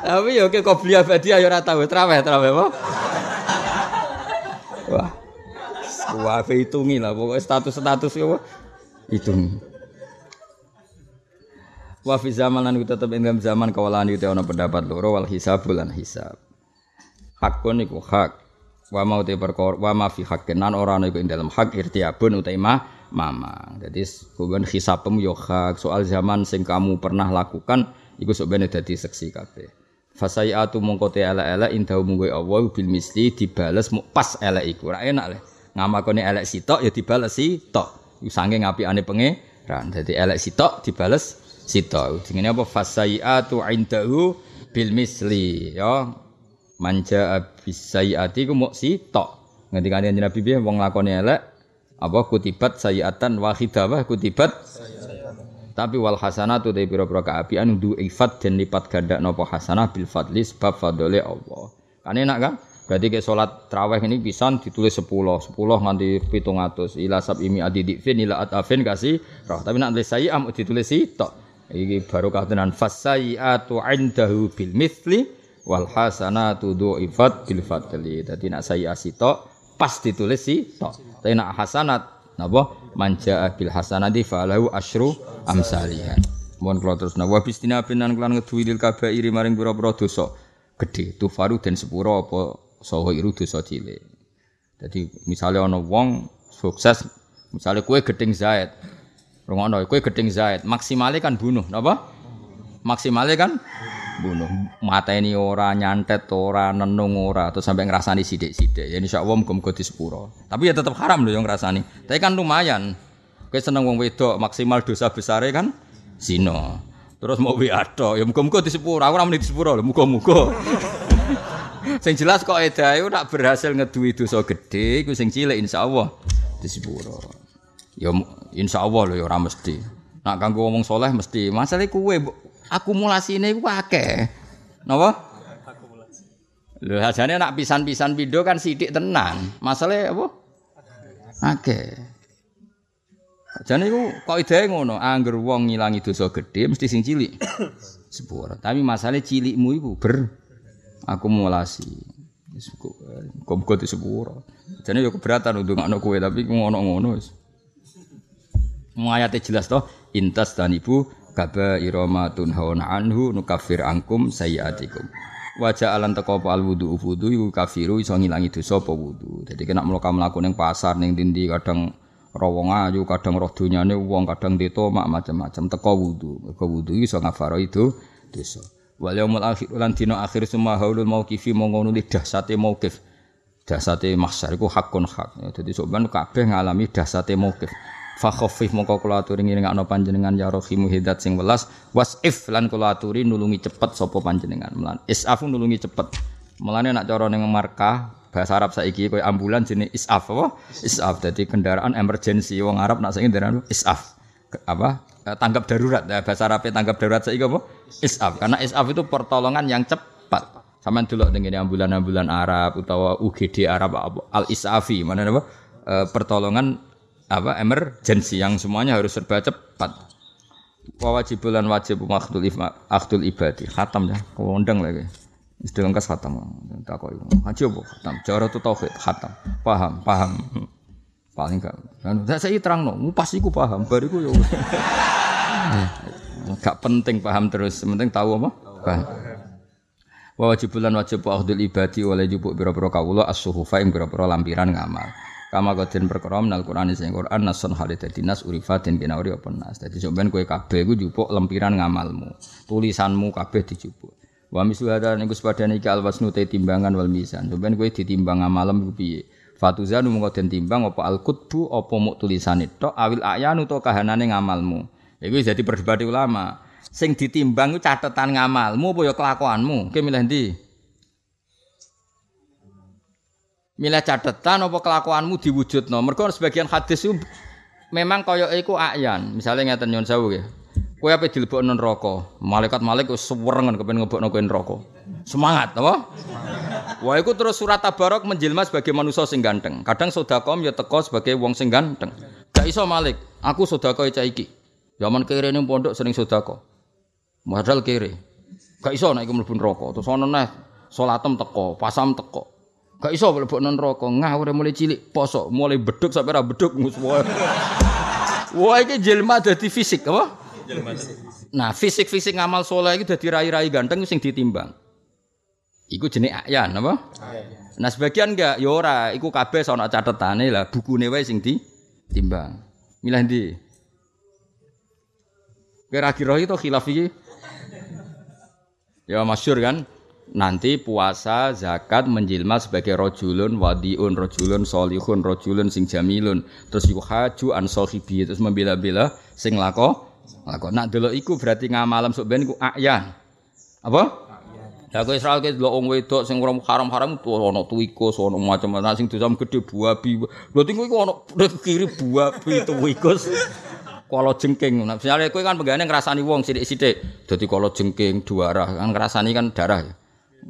Tapi yo kok beli abadi ayo ora tahu traweh traweh apa? Wah. Wah hitungi lah pokoknya status-status yo hitung. Wa fi zamanan tetep ing zaman kawalan iki ana pendapat loro wal hisabul lan hisab. Hakun iku hak. Wa mau te perkor wa ma fi hakkenan ora ana iku ing dalem hak irtiabun utaima mama. Dadi kuben hisabem yo hak soal zaman sing kamu pernah lakukan iku sok bene dadi seksi kabeh. Fasaiatu mongko te ala-ala indahu munggo Allah bil misli dibales muk pas elek iku. Ora enak le. Ngamakone elek sitok ya dibales sitok. Iku saking apikane pengeran. Dadi elek sitok dibales sitok. Dengene apa fasaiatu indahu bil misli ya. Manja bisayiati ku mok sitok. Ngendikane Kanjeng Nabi piye wong lakone elek apa kutibat sayiatan wahidah wah kutibat sayiatan. Tapi wal hasanatu de pira-pira kaapian duwe ifat den lipat ganda napa hasanah bil fadli sebab fadhole Allah. Kan enak kan? Berarti ke salat tarawih ini pisan ditulis sepuluh, sepuluh nganti tujuh ratus ila sab'imi adidifin ila atafin kasih roh. Tapi nek tulis sayi am ditulis sitok. Iki barokah tenan fasayatu indahu bil mithli wal hasanatu du'ifat bil fadli. Dadi nak saya sitok pas ditulis sitok. Tapi nak hasanat napa manjaa bil hasanati falahu asyru amsalih. Mun kula terus nawa bistina binan kelan ngeduwil kabair maring pira-pira dosa gedhe tufaru den sepura apa saha iru dosa cilik. Dadi misale ana wong sukses misale kowe gething Zaid. Rungono kowe gething Zaid maksimale kan bunuh napa? Maksimale kan bunuh mateni ora nyantet ora nenung ora terus sampai ngrasani sithik-sithik ya insyaallah muga-muga disepuro tapi ya tetap haram lho yang ngrasani tapi kan lumayan kowe seneng wong wedok maksimal dosa besare kan zina terus mau wedok ya muga-muga disepuro ora muni disepuro lho muga-muga sing jelas kok edahe nak berhasil ngeduwi dosa gedhe iku sing cilik insyaallah disepuro ya insyaallah lho ya ora mesti nak kanggo wong saleh mesti masalahe kowe akumulasi ini aku pakai, napa? Akumulasi. Lho hajane nak pisan-pisan pindho kan sithik tenan. Masalahe apa? Akeh. Hajane iku kok idehe ngono, angger wong ngilangi dosa gedhe mesti sing cilik. Sepuro. Tapi masalahe cilikmu iku ber akumulasi. Wis kok kok di sepuro. Hajane yo keberatan ndongakno kowe tapi ngono-ngono wis. Ayate jelas toh, intas dan ibu kaba iromatun hawana anhu nukafir angkum sayiatikum. Wajah alam teko apa al wudu wudu iku kafiru iso ngilangi dosa apa wudu. Dadi nek mlaku-mlaku ning pasar ning ndi kadang rawong ayu, kadang roh dunyane wong, kadang teto mak macam-macam teko wudu. Teko wudu iso ngafaro itu dosa. Wal yaumul akhir lan dina akhir summa haulul mauqifi monggo nuli dahsate mauqif. Dahsate mahsyar iku hakun hak. Dadi sampeyan kabeh ngalami dahsate mauqif. Fa khaffif mongko kula aturi ngingakno panjenengan ya rahimu hidat sing welas wasif lan kula aturi nulungi cepet sapa panjenengan melan isaf nulungi cepet melane nak cara ning markah bahasa Arab saiki koyo ambulan jenenge isaf apa isaf dadi kendaraan emergency wong Arab nak saiki ndarani isaf apa tanggap darurat bahasa Arabe tanggap darurat saiki apa isaf karena isaf itu pertolongan yang cepat sampean delok ning ambulan-ambulan Arab utawa U G D Arab al isafi mana apa e, pertolongan apa emergency yang semuanya harus serba cepat. Wajibul lan wajib makhdul akhdul ibadi. Khatam ya, kondang lagi. Wis dilengkas khatam. Takoki. Haji opo khatam? Jauharah At-Tauhid khatam. Paham, paham. Paling gak. Kan saya terangno, ngupas iku paham, bar iku yo. Gak penting paham terus, penting tahu apa? Paham. Wajibul lan wajib akhdul ibadi wala jupuk biro-biro kawula as-suhufa ing biro-biro lampiran ngamal. Kama godin perkara menal Qur'an sing Qur'an nasun halidat dinas urifatin kinauri apa nas. Dadi sampean kowe kabeh iku njupuk lempiran ngamalmu. Tulisanmu kabeh dijupuk. Wa miswada niku sepadane iki alwasnu te timbangan wal mizan. Sampean kowe ditimbang amalmu piye? Fatuzanu mung den timbang apa al-qutbu apa muk tulisane tok awil ayanu to kahanane ngamalmu. Iku wis dadi perdebatan ulama. Sing ditimbang iku catetan ngamalmu apa ya kelakuanmu? Ki milih ndi? Milih catatan apa kelakuanmu diwujudno. Mergo sebagian hadis itu memang kaya iku ayan. Misale ngeten nyuwun sewu nggih. Kowe ape dilebokno neraka. Malaikat-malaiket wis suwerengen kepen ngebokno kowe neraka. Semangat apa? Wah iku terus surat Tabarok menjelma sebagai manusia sing ganteng. Kadang sedekah ya teko sebagai wong sing ganteng. Gak iso malik, aku sedekah cah iki. Zaman kirene pondok sering sedekah. Modal kire. Gak iso nek iku mlebu neraka. Terus ana neh salatem teko, pasam teko. Gak iso mlebu nang neraka, ngawure mulai cilik poso, mulai beduk sampai ra beduk ngus wae. Wah iki jelma dadi fisik apa? Jelma dadi fisik. Nah, fisik-fisik amal saleh iki dadi rai-rai ganteng sing ditimbang. Iku jenenge ayan apa? Ayan. Nah, sebagian enggak ya ora, iku kabeh ana catetane lah, bukune wae sing ditimbang. Milah ndi? Kira-kira itu khilaf iki. Ya masyhur kan? Nanti puasa zakat menjelma sebagai rojulun wadiun rojulun solihun rojulun sing jamilun terus yuhaju an sahibi terus membela-bela sing lako lako nak delok iku berarti ngamalam sok ben iku ayan apa ya kok Israel kok delok wong wedok sing ora haram-haram ono tuikus ono macam-macam sing dosa gedhe buabi lho tengko iku ono kiri buabi tuikus kala jengking nah misale kowe kan penggane ngrasani wong sithik-sithik dadi kala jengking dua arah kan ngrasani kan darah ya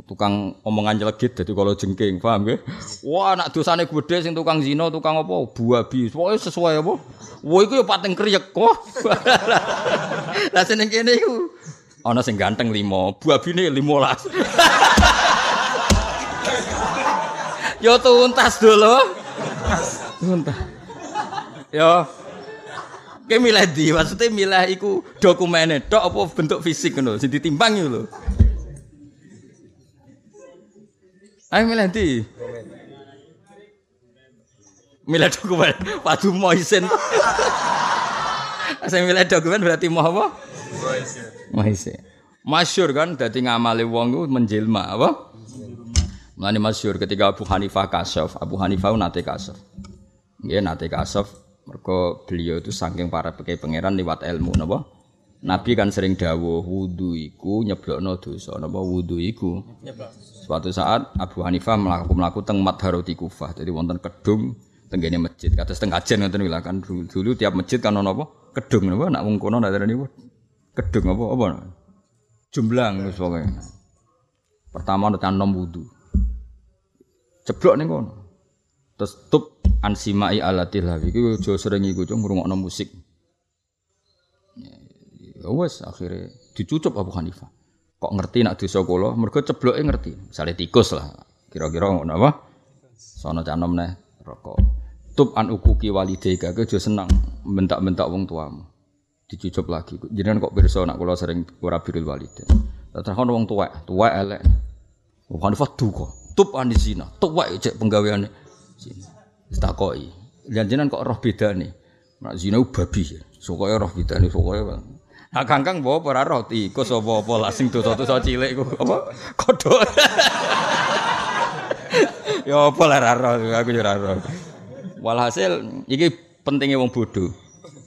tukang omongan jelegit dadi kalau jengking paham nggih wah anak dosane gedhe sing tukang zina tukang apa buabi pokoke sesuai apa wah iku ya pating kriyek kok lah seneng kene iku ana sing ganteng lima buabine lima belas yo tuntas dulu tuntas yo ke milih di maksudnya milih iku dokumene tok apa bentuk fisik ngono sing ditimbang iku lho. Ayo milih di milih dokumen waduh mau isin saya milih dokumen berarti mau apa? Mau isin masyur kan dadi ngamali wong itu menjelma apa? Mulane masyur ketika Abu Hanifah kasyaf Abu Hanifah nate kasyaf ya nate kasyaf mergo beliau itu saking para peke pangeran liwat ilmu napa? Nabi kan sering dawuh wudu iku nyeblokno dosa napa wudu iku nyeblok. Suatu saat Abu Hanifah melaku-melaku teng Madharati Kufah. Jadi wonten kedung tenggene masjid. Kados teng Kajen ngoten lho kan dulu, dulu tiap masjid kan ana apa? Kedung napa nak wong kono ndak terani kedung apa apa. Jomblang wis pokoke. Pertama ana tanam wudu. jeblok ning kono. Terus tup ansimai alatil hawi iku aja sering iku cung ngrungokno musik. Ya wis akhire dicucup Abu Hanifah. Kok ngerti nak dosa kula mergo cebloke ngerti. Misale tikus lah. Kira-kira ngono apa? Sono canom neh rokok. Tup an ukuki walidayka aja seneng bentak-bentak wong tuamu. Dicucup lagi. Jenengan kok pirsa nak kula sering ora birul walidain. Terus ana wong tuwek, tuwek elek. Bukan fadu kok. Tup an zina, tuwek cek penggaweane zina. Wis takoki. Lan jenengan kok roh bedane. Nek zina babi. Sokoke roh bedane sokoke. Nah kangkang bawa ora roh tikus apa-apa lah sing dosa-dosa cilik kok apa? Kodhok. Ya apa lah ora roh, aku ora roh. Walhasil iki pentinge wong bodho.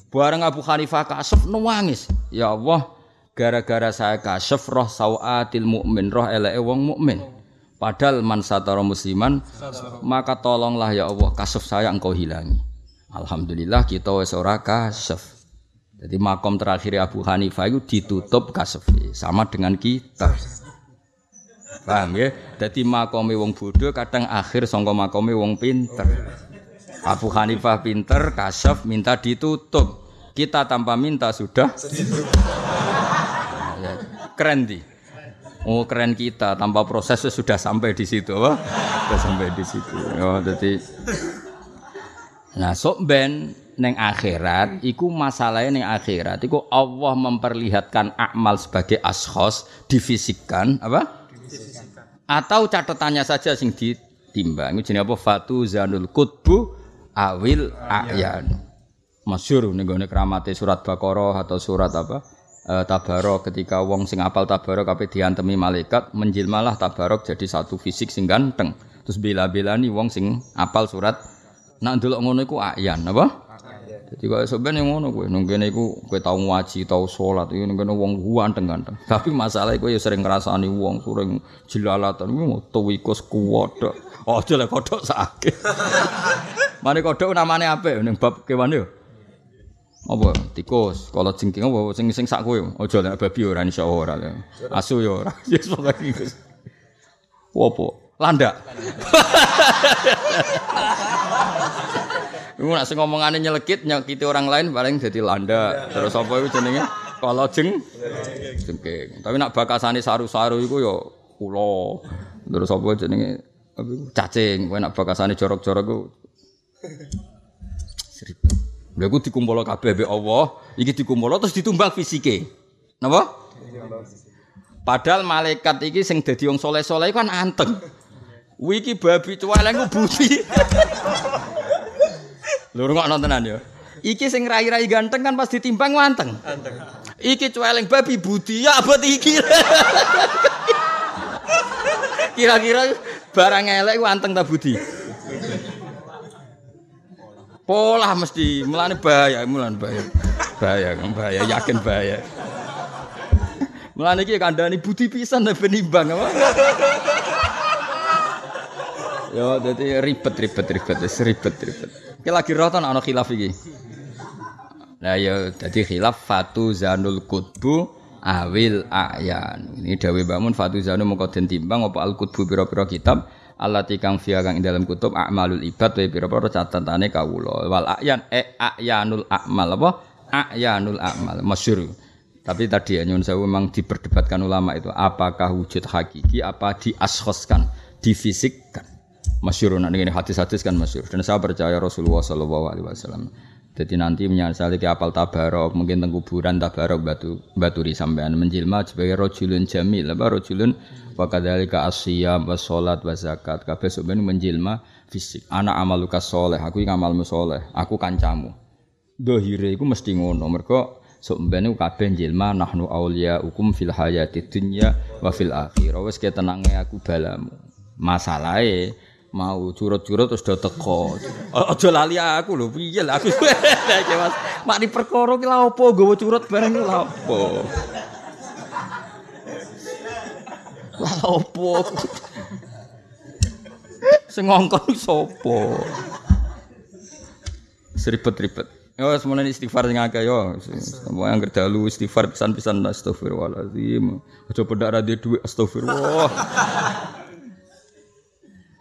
Bareng Abu Hanifah kasyaf nangis. Ya Allah, gara-gara saya kasyaf roh sawatil mukmin, roh eleke wong mukmin. Padahal man satara musliman, maka tolonglah ya Allah kasyaf saya engkau hilangi. Alhamdulillah kita wis ora kasyaf. Jadi makom terakhir Abu Hanifah itu ditutup kasyaf sama dengan kita. Paham ya? Jadi makome wong bodho kadang akhir sangka makome wong pinter. Abu Hanifah pinter, kasyaf minta ditutup. Kita tanpa minta sudah. Keren di. Oh keren kita tanpa prosesnya sudah sampai di situ, wah. Sudah sampai di situ. Oh jadi. Nah sok ben neng akhirat, iku masalahnya neng akhirat. Iku Allah memperlihatkan amal sebagai ashos difisikkan, apa? Difisikkan. Atau catatannya saja sing ditimbang. Iku jenenge apa? Fatu zanul kutbu awil a'yan. Masyhur nggone kramate surat Baqarah atau surat apa? E, Tabarok ketika wong sing apal Tabarok kabeh diantemi malaikat, menjelmalah Tabarok jadi satu fisik sing ganteng. Terus bela-belani wong sing apal surat nak ndelok ngono iku a'yan, apa? Jadi kok sampeyan ngono kowe nang kene iku kowe tau ngaji, tau salat, iku nang kene wong ganteng-ganteng. Tapi masalahe kowe ya sering ngrasani wong sering jelalatan iku tuwikus kuwodok. Aja lek kodhok sakake. Mane kodhok namane apik ning bab kewan yo. Apa tikus, kala jengking apa sing sing sak kowe. Aja lek babi ora iso ora. Asu yo ora. Wis pokoke iku. Opo? Landak. Iku nek sing ngomongane nyelekit nyakiti orang lain paling dadi landak. Terus apa iku jenenge? Kala jeng jengking. Tapi nek bakasane saru-saru iku yo ula. Terus apa jenenge? Cacing, kowe nak bakasane jorok-jorok ku seribu. Lha iku dikumpulno kabeh mbek Allah, iki dikumpulno terus ditumbang fisike. Napa? Padahal malaikat iki sing dadi wong saleh-saleh iku kan anteng. Kuwi iki babi cuweleng ku budi. Lho rungokno tenan ya. Iki sing rai-rai ganteng kan pas ditimbang anteng. Anteng. Iki cuweleng babi budi ya abot iki. Kira-kira barang elek ku anteng ta budi. Polah mesti, mulane bahaya, mulane bahaya. Bahaya, bahaya, yakin bahaya. Mulane iki kandhani budi pisan ben nimbang apa. Yo dadi ribet-ribet-ribet, ribet-ribet. Iki lagi roton ana khilaf iki. Lah ya dadi khilaf fatu zanul qutbu awil a'yan. Ini dawuh Mbah Mun Fatuzanu moko den timbang apa al-kutub pira-pira kitab allati kang fiha kang ing dalam kutub a'malul ibad wa pira-pira catatane kawula. Wal a'yan e a'yanul a'mal apa a'yanul a'mal masyhur. Tapi tadi ya nyun sewu memang diperdebatkan ulama itu apakah wujud hakiki apa diaskhoskan, difisikkan. Masyhur nek ngene hadis-hadis kan masyhur. Dan saya percaya Rasulullah sallallahu alaihi wasallam. Jadi nanti menyasar ke apal Tabarok, mungkin teng kuburan Tabarok batu baturi sampean menjelma sebagai rojulun jamil, apa rojulun wakadhalika asyam, wasolat, wazakat, kabeh sampean menjelma fisik. Ana amaluka soleh, aku ing amalmu soleh, aku kancamu. Dohire iku mesti ngono, mergo sampean kabeh njelma nahnu aulia ukum fil hayati dunya wa fil akhirah. Wis ketenange aku balamu. Masalahe mau curut-curut terus do teko. Aja lali aku lho, piye lah aku. Mas, mak ni perkara ki lha opo nggawa curut bareng lha opo. Lha opo. Sing ngongkon sapa? Seribet-ribet. Ya wis mulai istighfar sing akeh ya. Wong anggere dalu istighfar pisan-pisan astagfirullahalazim. Aja pendak ra duwe dhuwit astagfirullah.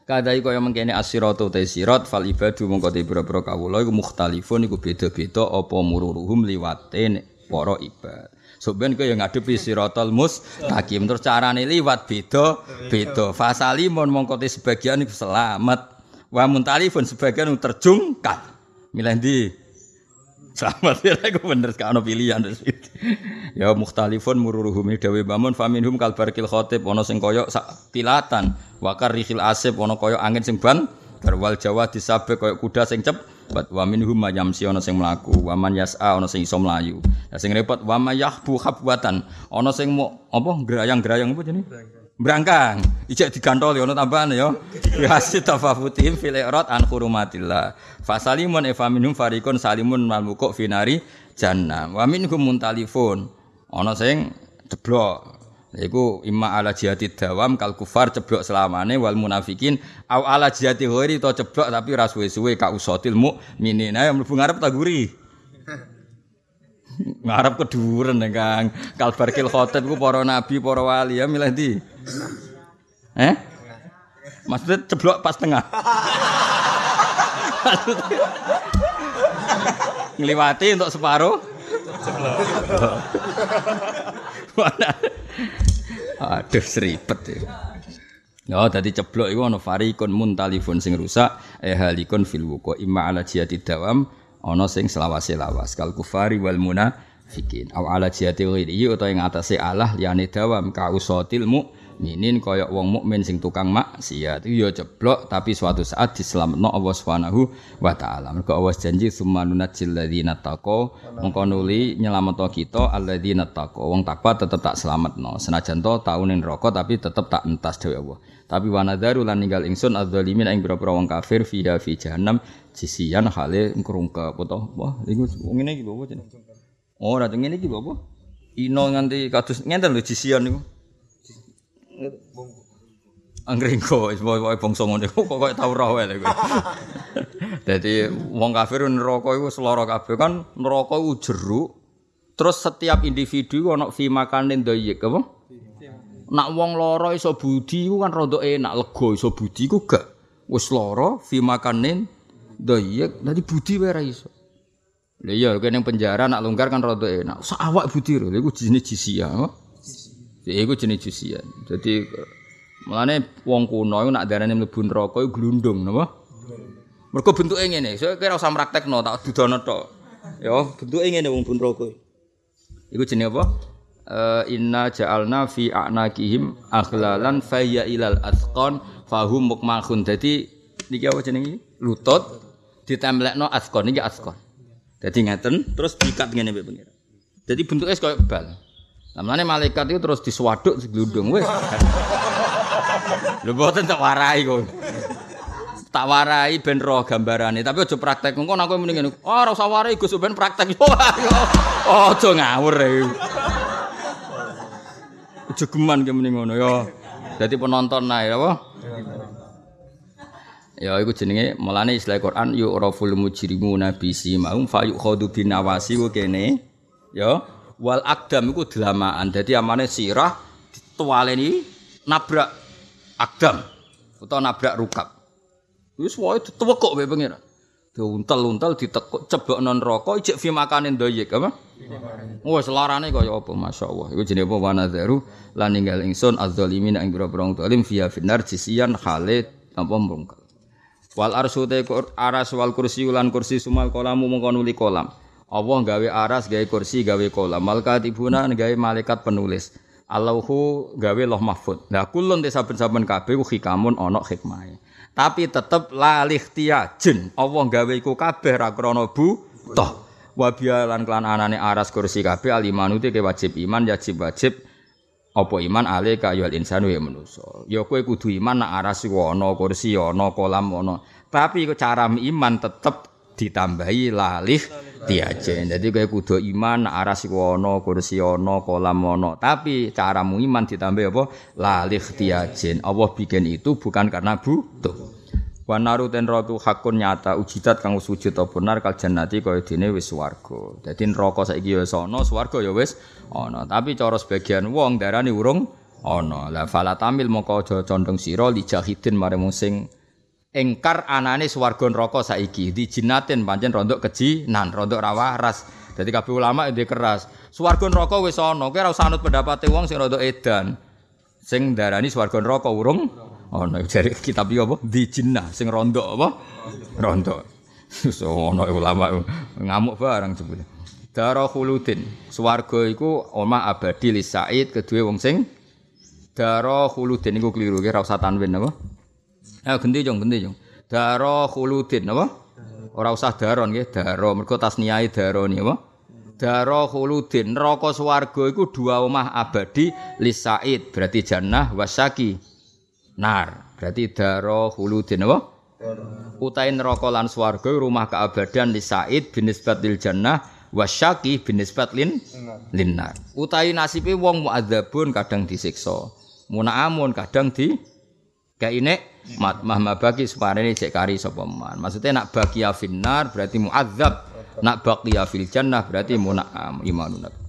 Kadai kaya mengkene as-siratu ta sirat fal ibadu mongko te boro-boro kawula iku mukhtalifun iku beda-beda apa mururuhum liwate para ibad. Soben kaya ngadepi siratal mustaqim terus carane liwat beda-beda. Fasalimun mongko te sebagian iku selamat wa muntalifun sebagian terjungkat. Milih ndi? Selamat ya iku bener gak ono pilihan terus. Ya mukhtalifun mururuhum dawe bamun faminhum kalbarkil khotib ana sing kaya sak tilatan. Wakar rihil asib ana kaya angin sing ban garwal Jawa disabek kaya kuda sing cepet wa minhum yamsi ana sing mlaku wa man yas'a ana sing iso mlayu ya sing repot wa mayahbu khabwatan ana sing apa grayang-grayang apa jenenge brangkang ijek digantol ya ana tambahan ya hasil tafafutim fil irat an hurumatillah fasalimun fa minhum farikun salimun malmuku finari jannah wa minhum muntalifun ana sing jeblok iku imma ala jihati dawam kal kufar ceblok selamane wal munafikin au ala jihati ghairi to ceblok tapi ra suwe-suwe ka usotil mukminin ayo mlebu ngarep ta guri ngarep keduren Kang kal barkil khotib ku para nabi para wali ya milih ndi eh maksud ceblok pas tengah ngliwati untuk separo ceblok aduh seribet ya. Ya dadi ceblok iku ana farikun muntalifun sing rusak eh halikun fil wuqa imma ala jihati dawam ana sing selawas-selawas kal kufari wal munafikin au ala jihati ghairi utawa ing atase Allah liyane dawam ka usatil mukminin kaya wong mukmin sing tukang maksiat iku ya ceblok tapi suatu saat diselametno Allah Subhanahu wa taala mergo Allah janji sumanunajil ladzina taqo mongko nuli nyelametno kita alladzina taqo wong takwa tetep tak selametno senajan to taune neraka tapi tetep tak entas dewe Allah tapi wanadzaru lan ninggal ingsun adzalimin ing boro-boro wong kafir fi fi jahannam jisian hale ngrungkep apa wah iku ngene iki lho apa ora ngene iki lho apa ino nganti kados ngenten lho jisian niku angringko wis wae bangsa ngene kok kok tau roh wae lho. Dadi wong kafir neraka iku seloro kabeh kan neraka iku jeruk. Terus setiap individu ana fi makanen ndhiyik apa? Nak wong lara iso budi iku kan rondo enak lega iso budi iku gak wis lara fi makanen ndhiyik dadi budi wae ra iso. Lha iya kene penjara nak longgar kan rondo enak. Sak awak budi lho iku jenis jisia. Iku jenis jusian. Jadi mulane wong kuno iku nak darane mlebu neraka iku glundung napa? Mergo bentuke ngene. Soale kira usah praktekno tak dudono tok. Ya, bentuke ngene wong bun neraka. Iku jenenge apa? Inna ja'alna fi a'naqihim aghlalan fayya ilal asqan fahum muqmahun. Dadi niki apa jenenge? Lutut ditemplekno asqan iki asqan. Dadi ngaten terus diikat ngene mbek pengira. Dadi bentuke koyo bal. Namanya malaikat itu terus disuaduk seglundung weh. Lho mboten tak warai kok. Tak warai ben roh gambarane, tapi aja praktek engko nek kowe muni ngene. Oh, ora usah warai Gus ben praktek. Aja ngawur e. Jegeman ki muni ngono ya. Dadi penonton ae apa? Ya iku jenenge mulane istilah Quran yu raful mujrimuna bisimahum fayukhadu binawasi kene. Ya. Wal akdam iku delamaan. Dadi amane sirah ditualeni nabrak akdam utawa nabrak rukab. Wis wae ditewekok wae pengira. Diuntel-untel ditekuk ceblokno neraka ijek fi makane ndhiyik apa? Wis larane kaya apa masyaallah. Iku jenenge apa wanadzaru lan ninggal ingsun azzalimin ing boro-boro zalim fi finnar jisian Khalid apa mrungkal. Wal arsute aras wal kursi lan kursi sumal kolamu mengkono li kolam. Allah gawe aras, gawe kursi, gawe kolam. Malakatibuna gawe malaikat penulis. Allahu gawe loh mahfud. Nah kulun te saben-saben kabeh hikamun ana hikmahe. Tapi tetep la ikhtiyajin. Allah gawe iku kabeh ra krana buta. Wa bialan kelan anane aras kursi kabeh alimanute wajib iman ya wajib apa iman ale ka yul insanu ya manusa. Ya kowe kudu iman nek aras iku ana, kursi ana, kolam ana. Tapi cara iman tetep ditambahi lalih diajen. Jadi kaya kudu iman aras iku ana, kursi ana, kolam ana. Tapi caramu iman ditambah apa? Lalih diajen. Allah bikin itu bukan karena butuh. Wa naruten ratu hakun nyata ujidat kang wujud apa benar kal jannati kaya dene wis swarga. Dadi neraka saiki ya ana, swarga ya wis ana. Tapi cara sebagian wong darani urung ana la fala tamil moko aja condong sira li jahidin marang sing engkar anane swarga neraka saiki di jinatin pancen rondok keji nan rondok rawaras dadi kabeh ulama ndek keras swarga neraka wis ana kowe ora usah anut pendapate wong sing rondok edan sing darani swarga neraka urung ana jare kitab iki apa di jinah sing rondok apa rondok so ana ulama ngamuk barang jebule daro khuludin swarga iku omah abadi li said kedue wong sing Daro khuludin iku kliru ge ra usah tanwin apa? Ah genti jong genti jong. Daro khuludin apa? Ora usah daron nggih, daro mergo tasniyae daroni apa? Daro khuludin neraka swarga iku dua omah abadi lisaid berarti jannah wasaki nar. Berarti daro khuludin apa? Utain neraka lan swarga rumah keabadian lisaid binisbat lil jannah wasyaki binisbat lin linnar utawi nasibe wong muadzabun kadang disiksa munaamun kadang di kaine mahma bagi separene cek kari sapa man maksude nak baqiya finnar berarti muadzab nak baqiya fil jannah berarti munaam imanun